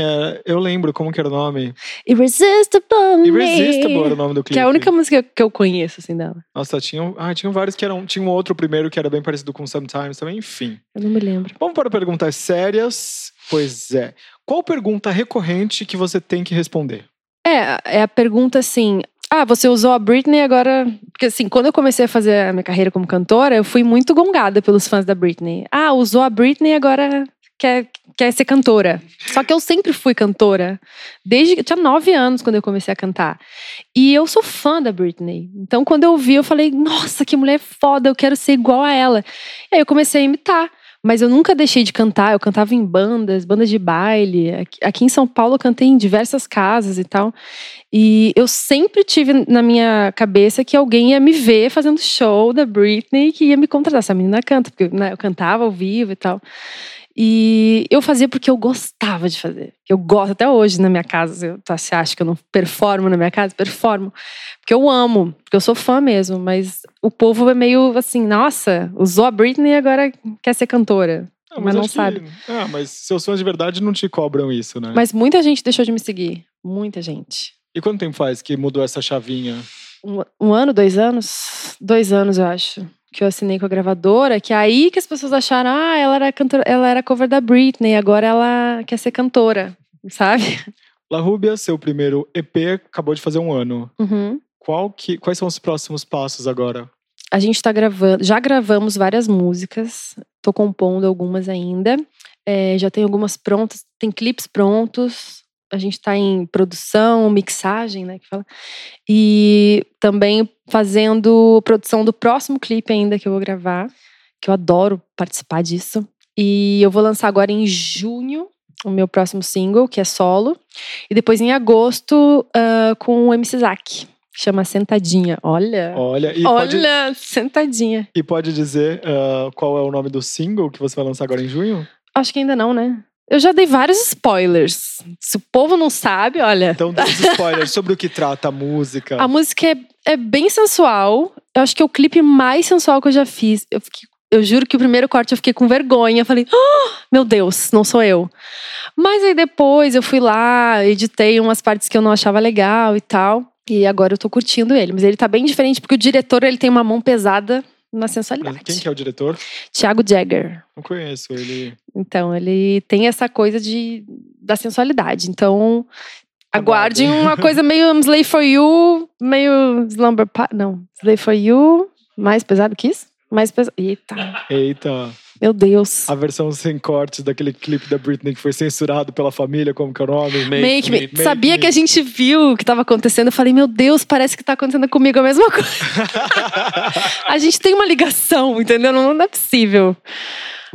Eu lembro como que era o nome. Irresistible. Irresistible era o nome do clipe. Que é a única música que eu conheço, assim, dela. Nossa, tinha vários que eram... Tinha um outro primeiro que era bem parecido com Sometimes também, enfim. Eu não me lembro. Vamos para perguntas sérias. Pois é. Qual pergunta recorrente que você tem que responder? É a pergunta assim... Ah, você usou a Britney agora... Porque assim, quando eu comecei a fazer a minha carreira como cantora, eu fui muito gongada pelos fãs da Britney. Ah, usou a Britney agora... quer ser cantora. Só que eu sempre fui cantora. Eu tinha 9 anos quando eu comecei a cantar. E eu sou fã da Britney. Então, quando eu vi, eu falei, nossa, que mulher foda, eu quero ser igual a ela. E aí eu comecei a imitar. Mas eu nunca deixei de cantar. Eu cantava em bandas de baile. Aqui em São Paulo eu cantei em diversas casas e tal. E eu sempre tive na minha cabeça que alguém ia me ver fazendo show da Britney, que ia me contratar. Essa menina canta, porque eu cantava ao vivo e tal. E eu fazia porque eu gostava de fazer. Eu gosto até hoje na minha casa. Você acha que eu não performo na minha casa? Performo. Porque eu amo. Porque eu sou fã mesmo. Mas o povo é meio assim, nossa, usou a Britney e agora quer ser cantora. Ah, mas não sabe. Mas seus fãs de verdade não te cobram isso, né? Mas muita gente deixou de me seguir. Muita gente. E quanto tempo faz que mudou essa chavinha? Um ano, 2 anos? 2 anos, eu acho. Que eu assinei com a gravadora, que é aí que as pessoas acharam, ela era cover da Britney, agora ela quer ser cantora, sabe? La Rubia, seu primeiro EP, acabou de fazer 1 ano. Uhum. Quais são os próximos passos agora? A gente tá gravando, já gravamos várias músicas, tô compondo algumas ainda, já tem algumas prontas, tem clipes prontos. A gente tá em produção, mixagem, né, que fala. E também fazendo produção do próximo clipe ainda que eu vou gravar. Que eu adoro participar disso. E eu vou lançar agora em junho o meu próximo single, que é solo. E depois em agosto com o MC Zack. Chama Sentadinha, Sentadinha. E pode dizer qual é o nome do single que você vai lançar agora em junho? Acho que ainda não, né? Eu já dei vários spoilers. Se o povo não sabe, olha... Então, dá uns spoilers sobre o que trata a música. A música é bem sensual. Eu acho que é o clipe mais sensual que eu já fiz. Eu juro que o primeiro corte eu fiquei com vergonha. Eu falei, meu Deus, não sou eu. Mas aí depois eu fui lá, editei umas partes que eu não achava legal e tal. E agora eu tô curtindo ele. Mas ele tá bem diferente, porque o diretor, ele tem uma mão pesada... na sensualidade. Quem que é o diretor? Tiago Iorc. Não conheço ele. Então, ele tem essa coisa da sensualidade. Então, aguardem uma coisa meio Slay For You, meio Slumber Party. Não, Slay For You, mais pesado que isso? Mais pesado. Eita. Meu Deus. A versão sem cortes daquele clipe da Britney que foi censurado pela família, como que é o nome? Make Me. Sabia que a gente viu o que estava acontecendo. Eu falei, meu Deus, parece que tá acontecendo comigo a mesma coisa. A gente tem uma ligação, entendeu? Não é possível.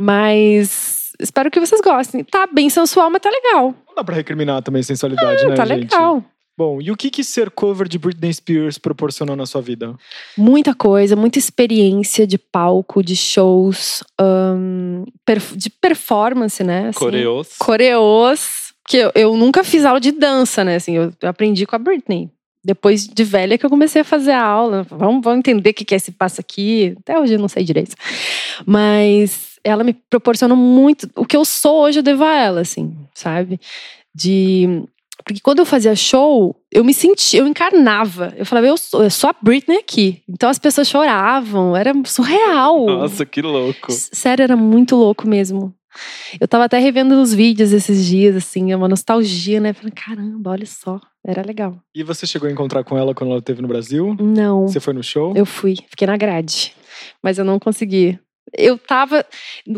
Mas espero que vocês gostem. Tá bem sensual, mas tá legal. Não dá pra recriminar também a sensualidade, né, tá gente? Tá legal. Bom, e o que ser cover de Britney Spears proporcionou na sua vida? Muita coisa, muita experiência de palco, de shows, de performance, né? Assim, coreôs. Que eu nunca fiz aula de dança, né? Assim, eu aprendi com a Britney. Depois de velha que eu comecei a fazer a aula. Vamos entender o que é esse passo aqui. Até hoje eu não sei direito. Mas ela me proporcionou muito. O que eu sou hoje eu devo a ela, assim, sabe? Porque quando eu fazia show, eu encarnava. Eu falava, eu sou a Britney aqui. Então as pessoas choravam, era surreal. Nossa, que louco. Sério, era muito louco mesmo. Eu tava até revendo os vídeos esses dias, assim, é uma nostalgia, né? Falei, caramba, olha só, era legal. E você chegou a encontrar com ela quando ela esteve no Brasil? Não. Você foi no show? Eu fui, fiquei na grade, mas eu não consegui. Eu tava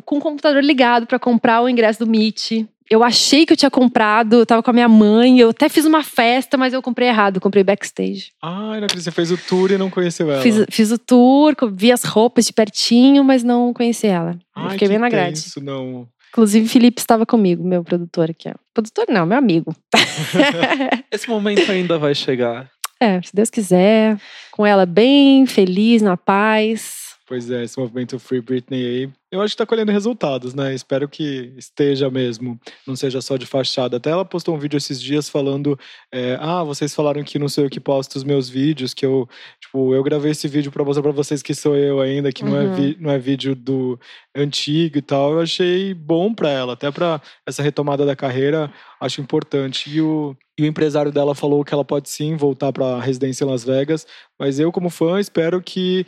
com o computador ligado pra comprar o ingresso do Meet. Eu achei que eu tinha comprado, eu tava com a minha mãe, eu até fiz uma festa, mas eu comprei errado, eu comprei backstage. Você fez o tour e não conheceu ela. Fiz o tour, vi as roupas de pertinho, mas não conheci ela. Eu fiquei bem na grade. Isso, não. Inclusive, o Felipe estava comigo, meu produtor aqui. Produtor não, meu amigo. Esse momento ainda vai chegar. Se Deus quiser. Com ela bem, feliz, na paz. Pois é, esse movimento Free Britney aí, eu acho que tá colhendo resultados, né? Espero que esteja mesmo, não seja só de fachada. Até ela postou um vídeo esses dias falando vocês falaram que não sei o que posto os meus vídeos, que eu gravei esse vídeo pra mostrar pra vocês que sou eu ainda, que não é vídeo do antigo e tal. Eu achei bom pra ela, até pra essa retomada da carreira, acho importante. E o empresário dela falou que ela pode sim voltar pra residência em Las Vegas, mas eu como fã espero que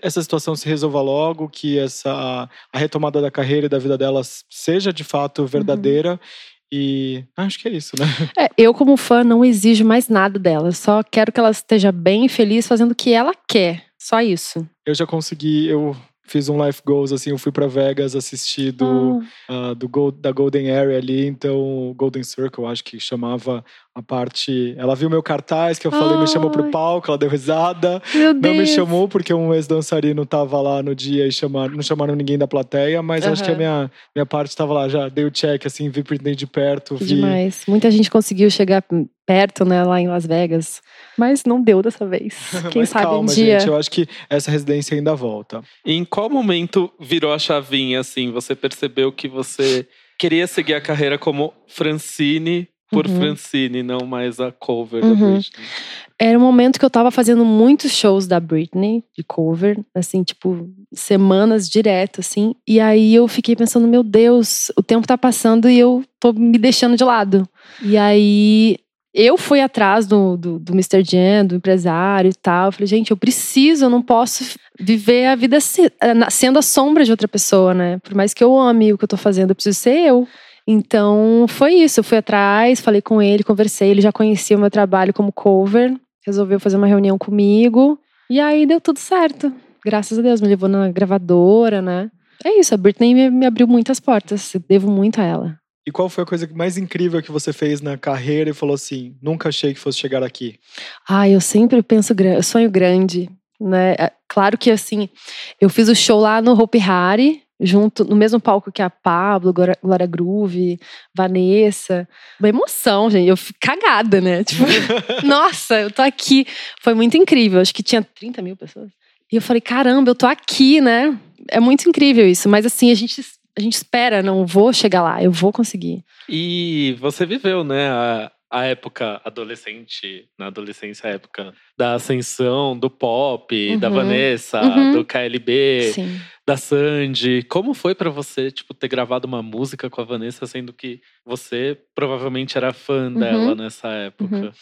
essa situação se resolva logo, que a retomada da carreira e da vida dela seja de fato verdadeira. E acho que é isso, né? Eu como fã não exijo mais nada dela, só quero que ela esteja bem feliz fazendo o que ela quer, só isso. Eu já consegui, eu Fiz um life goals, assim, eu fui pra Vegas assistir da Golden Area ali, então Golden Circle, acho que chamava a parte… Ela viu meu cartaz, que eu falei, me chamou pro palco, ela deu risada. Meu Deus. Não me chamou porque um ex-dançarino tava lá no dia e não chamaram ninguém da plateia, mas acho que a minha parte tava lá, já dei o check, assim, vi Britney de perto. Vi... Demais, muita gente conseguiu chegar perto, né, lá em Las Vegas, mas não deu dessa vez. Quem sabe calma, um dia… gente, eu acho que essa residência ainda volta. Em qual momento virou a chavinha, assim? Você percebeu que você queria seguir a carreira como Francine por Francine, não mais a cover da Britney? Era um momento que eu tava fazendo muitos shows da Britney, de cover, assim, tipo, semanas direto, assim. E aí eu fiquei pensando, meu Deus, o tempo tá passando e eu tô me deixando de lado. E aí… eu fui atrás do Mr. Jan, do empresário e tal. Eu falei, gente, eu não posso viver a vida sendo a sombra de outra pessoa, né? Por mais que eu ame o que eu tô fazendo, eu preciso ser eu. Então, foi isso. Eu fui atrás, falei com ele, conversei. Ele já conhecia o meu trabalho como cover. Resolveu fazer uma reunião comigo. E aí, deu tudo certo. Graças a Deus, me levou na gravadora, né? É isso, a Britney me abriu muitas portas. Devo muito a ela. E qual foi a coisa mais incrível que você fez na carreira e falou assim, nunca achei que fosse chegar aqui? Ah, eu sempre penso, sonho grande, né? Claro que assim, eu fiz o show lá no Hopi Hari, junto, no mesmo palco que a Pablo, Glória Groove, Vanessa. Uma emoção, gente. Eu fico cagada, né? Tipo, nossa, eu tô aqui. Foi muito incrível. Acho que tinha 30 mil pessoas. E eu falei, caramba, eu tô aqui, né? É muito incrível isso. Mas assim, a gente espera, não vou chegar lá, eu vou conseguir. E você viveu, né, a época adolescente, na adolescência, a época da ascensão, do pop, da Vanessa, do KLB, sim, da Sandy. Como foi pra você, tipo, ter gravado uma música com a Vanessa, sendo que você provavelmente era fã dela nessa época?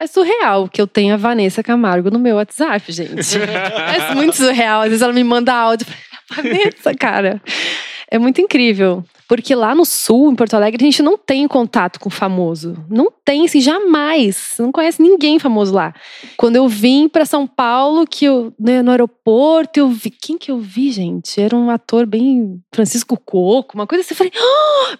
É surreal que eu tenha a Vanessa Camargo no meu WhatsApp, gente. É muito surreal, às vezes ela me manda áudio, Vanessa, cara… É muito incrível, porque lá no Sul, em Porto Alegre, a gente não tem contato com famoso. Não tem, assim, jamais. Não conhece ninguém famoso lá. Quando eu vim pra São Paulo, que eu, né, no aeroporto, eu vi… Quem que eu vi, gente? Era um ator bem… Francisco Coco, uma coisa assim. Eu falei,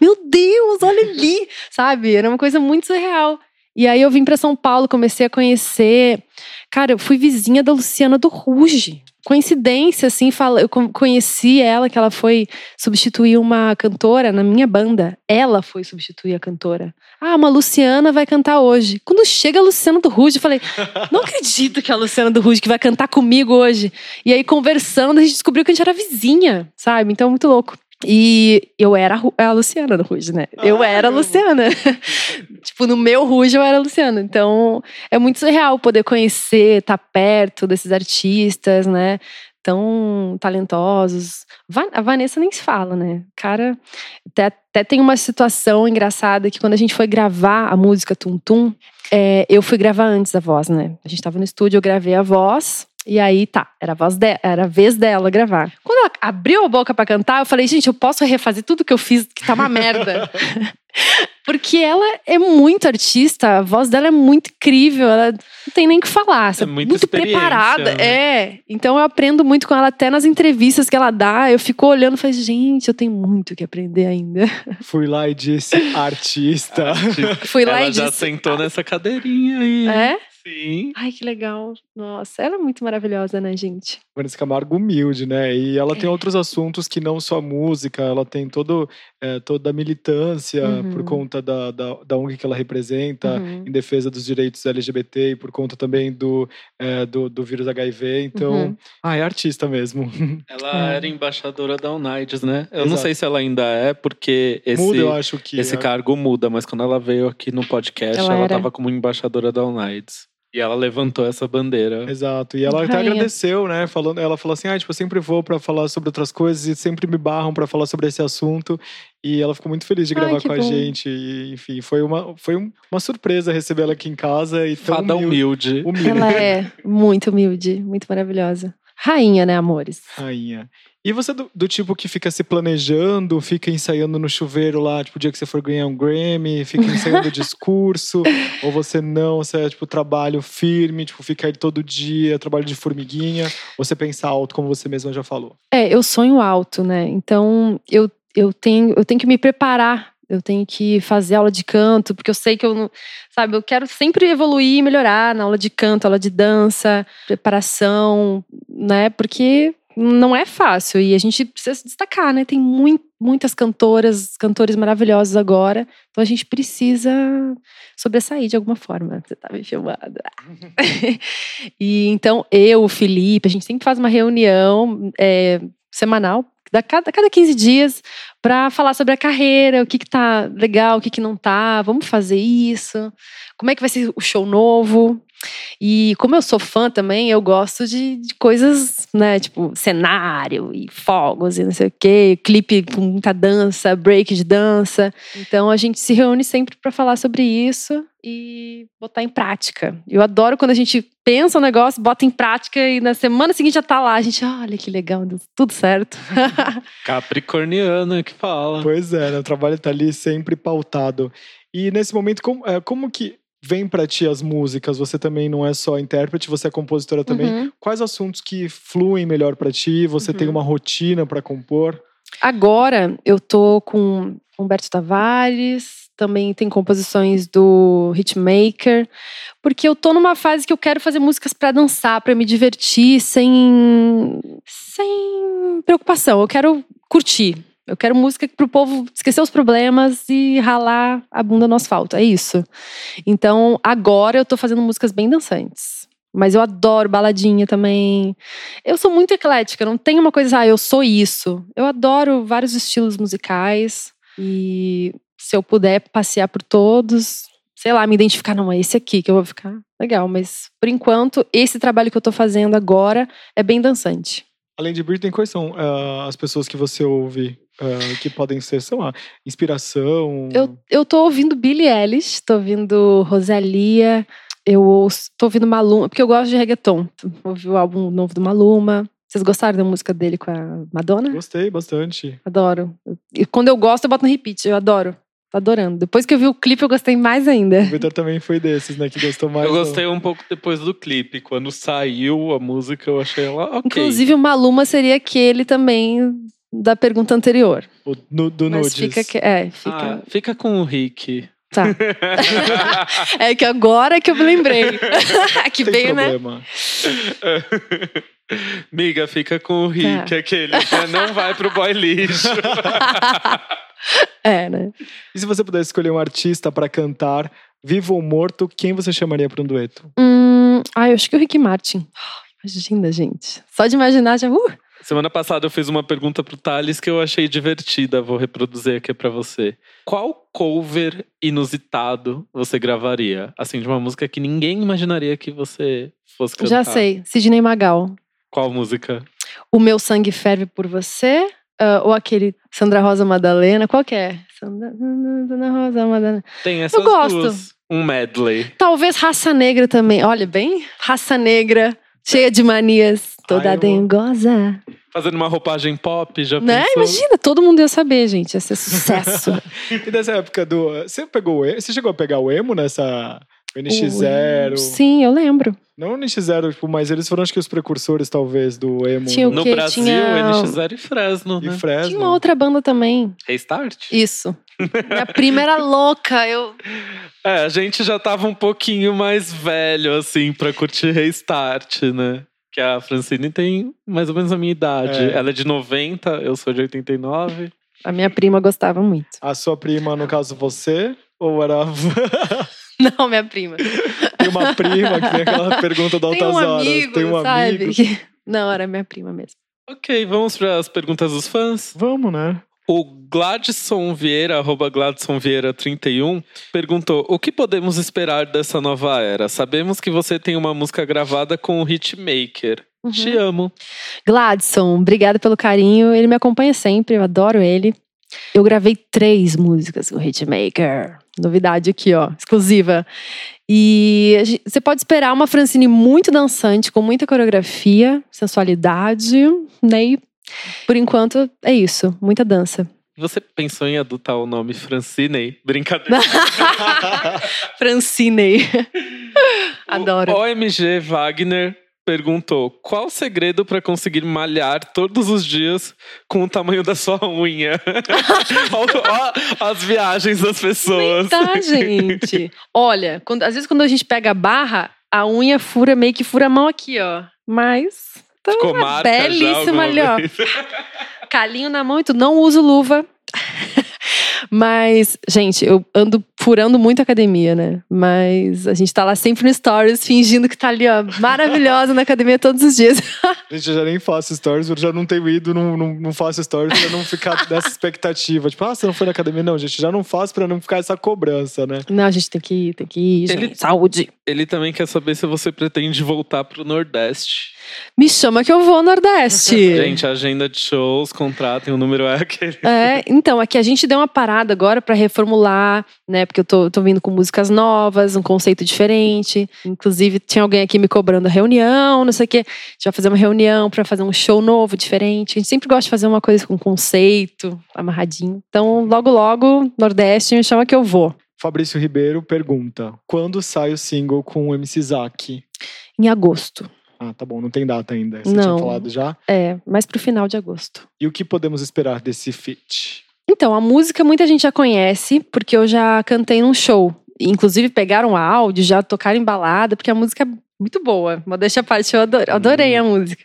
meu Deus, olha ali! Sabe? Era uma coisa muito surreal. E aí eu vim pra São Paulo, comecei a conhecer… Cara, eu fui vizinha da Luciana do Rouge. Coincidência, assim, eu conheci ela, que ela foi substituir uma cantora na minha banda. Ela foi substituir a cantora. Ah, uma Luciana vai cantar hoje. Quando chega a Luciana do Rouge, eu falei, não acredito que é a Luciana do Rouge que vai cantar comigo hoje. E aí, conversando, a gente descobriu que a gente era vizinha, sabe? Então, muito louco. E eu era a Luciana do Rouge, né? Eu era a Luciana. Tipo, no meu Rouge eu era a Luciana. Então, é muito surreal poder conhecer, estar perto desses artistas, né? Tão talentosos. A Vanessa nem se fala, né? Cara, até tem uma situação engraçada que quando a gente foi gravar a música Tum Tum, eu fui gravar antes a voz, né? A gente tava no estúdio, eu gravei a voz… E aí, tá, era a vez dela gravar. Quando ela abriu a boca pra cantar, eu falei, gente, eu posso refazer tudo que eu fiz, que tá uma merda. Porque ela é muito artista, a voz dela é muito incrível, ela não tem nem o que falar. É muito preparada. Né? Então eu aprendo muito com ela, até nas entrevistas que ela dá, eu fico olhando e falo, gente, eu tenho muito que aprender ainda. Fui lá e disse, artista. Fui lá ela e já disse, sentou nessa cadeirinha aí. Sim. Ai, que legal. Nossa, ela é muito maravilhosa, né, gente? Vanessa Camargo humilde, né? E ela tem outros assuntos que não só a música. Ela tem toda a militância por conta da ONG que ela representa, em defesa dos direitos LGBT e por conta também do vírus HIV. Então, é artista mesmo. Ela era embaixadora da Unides, né? Eu não sei se ela ainda é, porque esse cargo muda. Mas quando ela veio aqui no podcast, ela estava como embaixadora da Unides. E ela levantou essa bandeira. Exato. E ela até agradeceu, né? Ela falou assim, eu sempre vou pra falar sobre outras coisas e sempre me barram pra falar sobre esse assunto. E ela ficou muito feliz de gravar com a gente. E, enfim, foi uma surpresa receber ela aqui em casa. E tão Fada humilde. Ela é muito humilde, muito maravilhosa. Rainha, né, amores? Rainha. E você é do tipo que fica se planejando, fica ensaiando no chuveiro lá, tipo, o dia que você for ganhar um Grammy, fica ensaiando o discurso, ou você não, você é tipo, trabalho firme, tipo, fica aí todo dia, trabalho de formiguinha, ou você pensa alto, como você mesma já falou? É, eu sonho alto, né, então eu tenho que me preparar, eu tenho que fazer aula de canto, porque eu sei que eu não, sabe, eu quero sempre evoluir e melhorar na aula de canto, aula de dança, preparação, né, porque não é fácil e a gente precisa se destacar, né? Tem muitas cantoras, cantores maravilhosos agora. Então a gente precisa sobressair de alguma forma. Você tá me filmando. E então eu, o Felipe, a gente sempre faz uma reunião semanal, a cada 15 dias, para falar sobre a carreira, o que tá legal, o que não tá, vamos fazer isso, como é que vai ser o show novo. E como eu sou fã também, eu gosto de coisas, né, tipo cenário e fogos e não sei o quê, clipe com muita dança, break de dança. Então a gente se reúne sempre para falar sobre isso e botar em prática. Eu adoro quando a gente pensa um negócio, bota em prática e na semana seguinte já tá lá. A gente, olha que legal, deu tudo certo. Capricorniana que fala. Pois é, né, o trabalho tá ali sempre pautado. E nesse momento, como que vem pra ti as músicas? Você também não é só intérprete, você é compositora também. Uhum. Quais assuntos que fluem melhor pra ti? Você tem uma rotina pra compor? Agora eu tô com Humberto Tavares, também tem composições do Hitmaker, porque eu tô numa fase que eu quero fazer músicas pra dançar, pra me divertir, sem preocupação. Eu quero curtir. Eu quero música pro povo esquecer os problemas e ralar a bunda no asfalto, é isso. Então, agora eu tô fazendo músicas bem dançantes. Mas eu adoro baladinha também. Eu sou muito eclética, não tem uma coisa, eu sou isso. Eu adoro vários estilos musicais. E se eu puder passear por todos, sei lá, me identificar, não, é esse aqui que eu vou ficar legal. Mas, por enquanto, esse trabalho que eu tô fazendo agora é bem dançante. Além de Britney, quais são as pessoas que você ouve? Que podem ser, sei lá, inspiração? Eu tô ouvindo Billie Eilish, tô ouvindo Rosalia, tô ouvindo Maluma, porque eu gosto de reggaeton. Ouvi o álbum novo do Maluma. Vocês gostaram da música dele com a Madonna? Gostei bastante. Adoro. E quando eu gosto, eu boto no repeat, eu adoro. Tô adorando. Depois que eu vi o clipe, eu gostei mais ainda. O Victor também foi desses, né? Que gostou mais. Eu gostei um pouco depois do clipe. Quando saiu a música, eu achei ela ok. Inclusive, o Maluma seria aquele também da pergunta anterior. Do Nudes. Fica... Ah, fica com o Rick. Tá. É que agora que eu me lembrei. Que bem, né? Miga, fica com o Rick, tá. Aquele que não vai pro boy lixo. É, né? E se você pudesse escolher um artista pra cantar, vivo ou morto, quem você chamaria pra um dueto? Eu acho que o Ricky Martin. Imagina, gente. Só de imaginar já... Semana passada eu fiz uma pergunta pro Thales que eu achei divertida. Vou reproduzir aqui pra você. Qual cover inusitado você gravaria? Assim, de uma música que ninguém imaginaria que você fosse cantar. Já sei. Sidney Magal. Qual música? O Meu Sangue Ferve por Você. Ou aquele Sandra Rosa Madalena. Qual que é? Sandra Rosa Madalena. Tem essas eu gosto. Duas. Um medley. Talvez Raça Negra também. Olha bem. Raça Negra. Cheia de manias, toda dengosa. Fazendo uma roupagem pop, já pensou? Né? Imagina, todo mundo ia saber, gente. Ia ser sucesso. E dessa época do... Você chegou a pegar o emo nessa... NX Zero. Sim, eu lembro. Não o NX Zero, mas eles foram acho que os precursores, talvez, do emo. Tinha no Brasil, NX Zero e Fresno, né? E Fresno. Tinha uma outra banda também. Restart? Isso. Minha prima era louca, a gente já tava um pouquinho mais velho, assim, pra curtir Restart, né? Que a Francine tem mais ou menos a minha idade. Ela é de 90, eu sou de 89. A minha prima gostava muito. A sua prima, no caso, você? Ou era a... Não, minha prima. Tem uma prima que tem aquela pergunta da Altas Horas. Tem um amigo, sabe? Não, era minha prima mesmo. Ok, vamos para as perguntas dos fãs? Vamos, né? O Gladson Vieira, @GladsonVieira31, perguntou: o que podemos esperar dessa nova era? Sabemos que você tem uma música gravada com o Hitmaker. Te amo. Gladson, obrigada pelo carinho. Ele me acompanha sempre, eu adoro ele. Eu gravei 3 músicas com o Hitmaker. Novidade aqui, exclusiva. E você pode esperar uma Francine muito dançante, com muita coreografia, sensualidade, né? E, por enquanto, é isso. Muita dança. Você pensou em adotar o nome Francine? Brincadeira. Francine. Adoro. O OMG Wagner perguntou: qual o segredo para conseguir malhar todos os dias com o tamanho da sua unha? Ó, as viagens das pessoas. Tá, gente. Olha, às vezes quando a gente pega a barra, a unha fura, meio que fura a mão aqui, ó. Mas então, ficou uma belíssima ali, ó. Calinho na mão e tudo. Não uso luva. Mas, gente, eu ando furando muito a academia, né? Mas a gente tá lá sempre no Stories, fingindo que tá ali, ó, maravilhosa na academia todos os dias. Gente, eu já nem faço Stories, eu já não tenho ido, não faço Stories pra não ficar dessa expectativa. Tipo, ah, você não foi na academia? Não, gente, já não faço pra não ficar essa cobrança, né? Não, a gente tem que ir, gente. Saúde! Ele também quer saber se você pretende voltar pro Nordeste. Me chama que eu vou ao Nordeste. Gente, agenda de shows, contratem, o número é aquele. É, então, aqui a gente deu uma parada agora pra reformular, né? Porque eu tô vindo com músicas novas, um conceito diferente. Inclusive, tinha alguém aqui me cobrando a reunião, não sei o quê. A gente vai fazer uma reunião pra fazer um show novo, diferente. A gente sempre gosta de fazer uma coisa com conceito, amarradinho. Então, logo, Nordeste, me chama que eu vou. Fabrício Ribeiro pergunta: quando sai o single com o MC Zack? Em agosto. Ah, tá bom, não tem data ainda. Você tinha falado já? É, mas pro final de agosto. E o que podemos esperar desse feat? Então, a música muita gente já conhece, porque eu já cantei num show. Inclusive, pegaram áudio, já tocaram em balada, porque a música é muito boa. Modéstia à parte, eu adorei a música.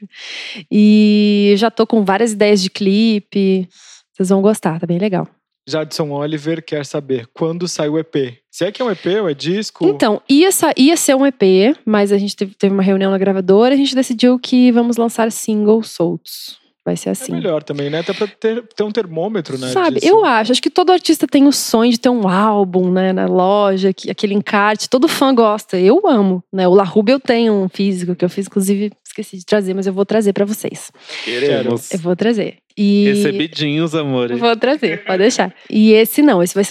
E já tô com várias ideias de clipe. Vocês vão gostar, tá bem legal. Jadson Oliver quer saber quando sai o EP. Se é que é um EP ou é disco? Então, ia ser um EP, mas a gente teve uma reunião na gravadora e a gente decidiu que vamos lançar singles soltos. Vai ser assim. É melhor também, né? Até pra ter um termômetro, né? Sabe, disso. Eu acho que todo artista tem o sonho de ter um álbum, né? Na loja, aquele encarte. Todo fã gosta. Eu amo, né? O La Rube eu tenho um físico que eu fiz, inclusive, esqueci de trazer, mas eu vou trazer pra vocês. Queremos. Eu vou trazer. E... recebidinhos, amores. Vou trazer, pode deixar. E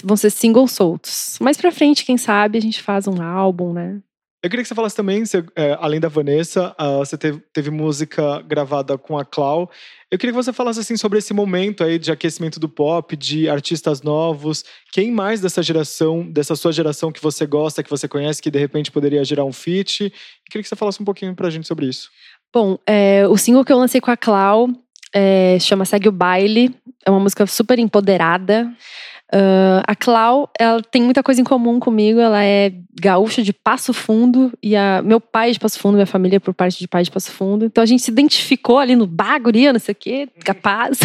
vão ser singles soltos. Mais pra frente, quem sabe, a gente faz um álbum, né? Eu queria que você falasse também, além da Vanessa, você teve música gravada com a Clau. Eu queria que você falasse assim sobre esse momento aí de aquecimento do pop, de artistas novos. Quem mais dessa geração, dessa sua geração que você gosta, que você conhece, que de repente poderia gerar um feat? Eu queria que você falasse um pouquinho pra gente sobre isso. Bom, o single que eu lancei com a Clau chama Segue o Baile. É uma música super empoderada. A Clau, ela tem muita coisa em comum comigo. Ela é gaúcha de Passo Fundo e meu pai é de Passo Fundo, minha família é por parte de pai de Passo Fundo. Então a gente se identificou ali no baguria, não sei o quê, capaz.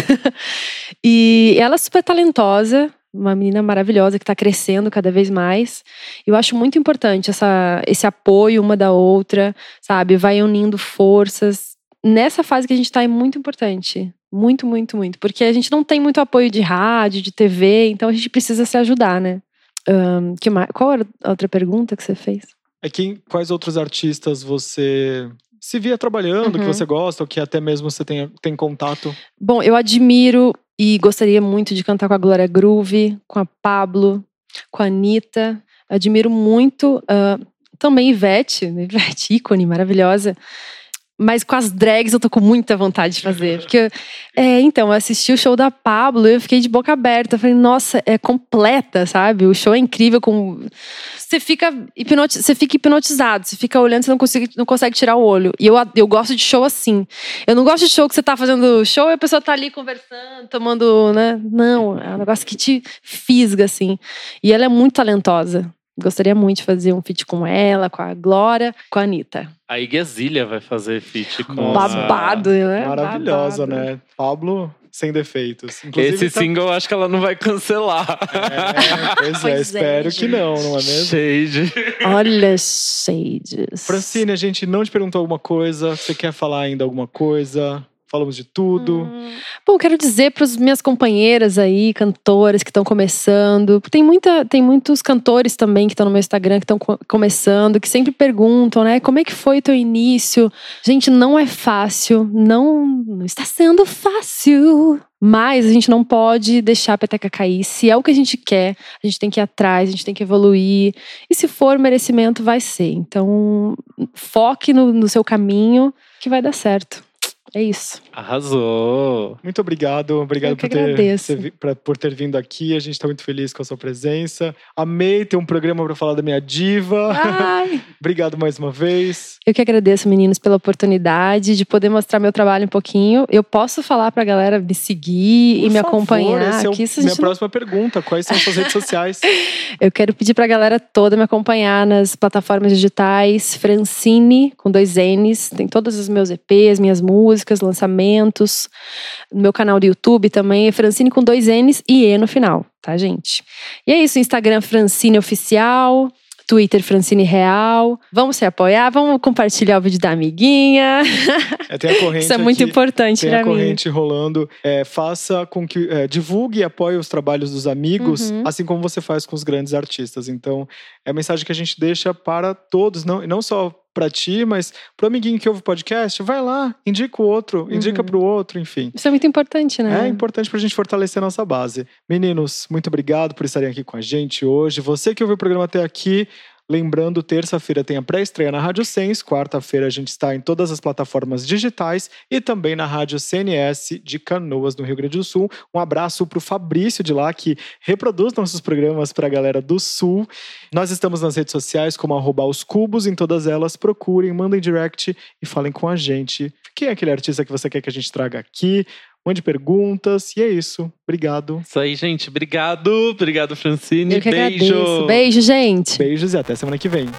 E ela é super talentosa, uma menina maravilhosa que tá crescendo cada vez mais. Eu acho muito importante esse apoio uma da outra, sabe? Vai unindo forças. Nessa fase que a gente tá é muito importante. Muito, muito, muito. Porque a gente não tem muito apoio de rádio, de TV, então a gente precisa se ajudar, né? Qual era a outra pergunta que você fez? Quais outros artistas você se via trabalhando, que você gosta, ou que até mesmo você tem contato? Bom, eu admiro e gostaria muito de cantar com a Glória Groove, com a Pablo, com a Anitta. Admiro muito também Ivete, ícone maravilhosa. Mas com as drags eu tô com muita vontade de fazer. Porque, eu assisti o show da Pablo e eu fiquei de boca aberta. Eu falei, nossa, é completa, sabe? O show é incrível. Você fica hipnotizado, você fica olhando, você não consegue tirar o olho. E eu gosto de show assim. Eu não gosto de show que você tá fazendo show e a pessoa tá ali conversando, tomando, né? Não, é um negócio que te fisga, assim. E ela é muito talentosa. Gostaria muito de fazer um feat com ela, com a Glória, com a Anitta. A Iguazilha vai fazer feat com... Babado, né? Maravilhosa, né? Pablo, sem defeitos. Inclusive, esse single, eu acho que ela não vai cancelar. Pois é, espero que não é mesmo? Shade. Olha, shades. Francine, a gente não te perguntou alguma coisa. Você quer falar ainda alguma coisa? falamos de tudo. Bom, quero dizer para as minhas companheiras aí, cantoras que estão começando. Tem muitos cantores também que estão no meu Instagram, que estão começando, que sempre perguntam, né? Como é que foi teu início? Gente, não é fácil. Não está sendo fácil. Mas a gente não pode deixar a peteca cair. Se é o que a gente quer, a gente tem que ir atrás, a gente tem que evoluir. E se for merecimento, vai ser. Então, foque no seu caminho que vai dar certo. É isso. Arrasou! Muito obrigado. Obrigado por ter vindo aqui. A gente está muito feliz com a sua presença. Amei ter um programa para falar da minha diva. Ai. Obrigado mais uma vez. Eu que agradeço, meninos, pela oportunidade de poder mostrar meu trabalho um pouquinho. Eu posso falar para a galera me seguir por e me favor, acompanhar. Essa é minha próxima pergunta. Quais são as suas redes sociais? Eu quero pedir para a galera toda me acompanhar nas plataformas digitais. Francine, com 2 N's. Tem todos os meus EPs, minhas músicas, lançamentos, no meu canal do YouTube também, é Francine com 2 N's e E no final, tá, gente? E é isso, Instagram Francine Oficial, Twitter Francine Real. Vamos se apoiar, vamos compartilhar o vídeo da amiguinha. Tem a corrente. Isso é muito importante pra mim. Tem a corrente rolando. Faça com que divulgue e apoie os trabalhos dos amigos, assim como você faz com os grandes artistas. Então, é a mensagem que a gente deixa para todos, não só pra ti, mas pro amiguinho que ouve o podcast, vai lá, indica o outro, indica pro outro, enfim. Isso é muito importante, né? É importante pra gente fortalecer a nossa base. Meninos, muito obrigado por estarem aqui com a gente hoje. Você que ouviu o programa até aqui, lembrando, terça-feira tem a pré-estreia na Rádio Sens, quarta-feira a gente está em todas as plataformas digitais e também na Rádio CNS de Canoas, no Rio Grande do Sul. Um abraço pro Fabrício de lá, que reproduz nossos programas pra galera do Sul. Nós estamos nas redes sociais como @oscubos, em todas elas, procurem, mandem direct e falem com a gente. Quem é aquele artista que você quer que a gente traga aqui? Mande perguntas, e é isso. Obrigado. Isso aí, gente. Obrigado. Obrigado, Francine. Eu que beijo. Agradeço. Beijo, gente. Beijos e até semana que vem.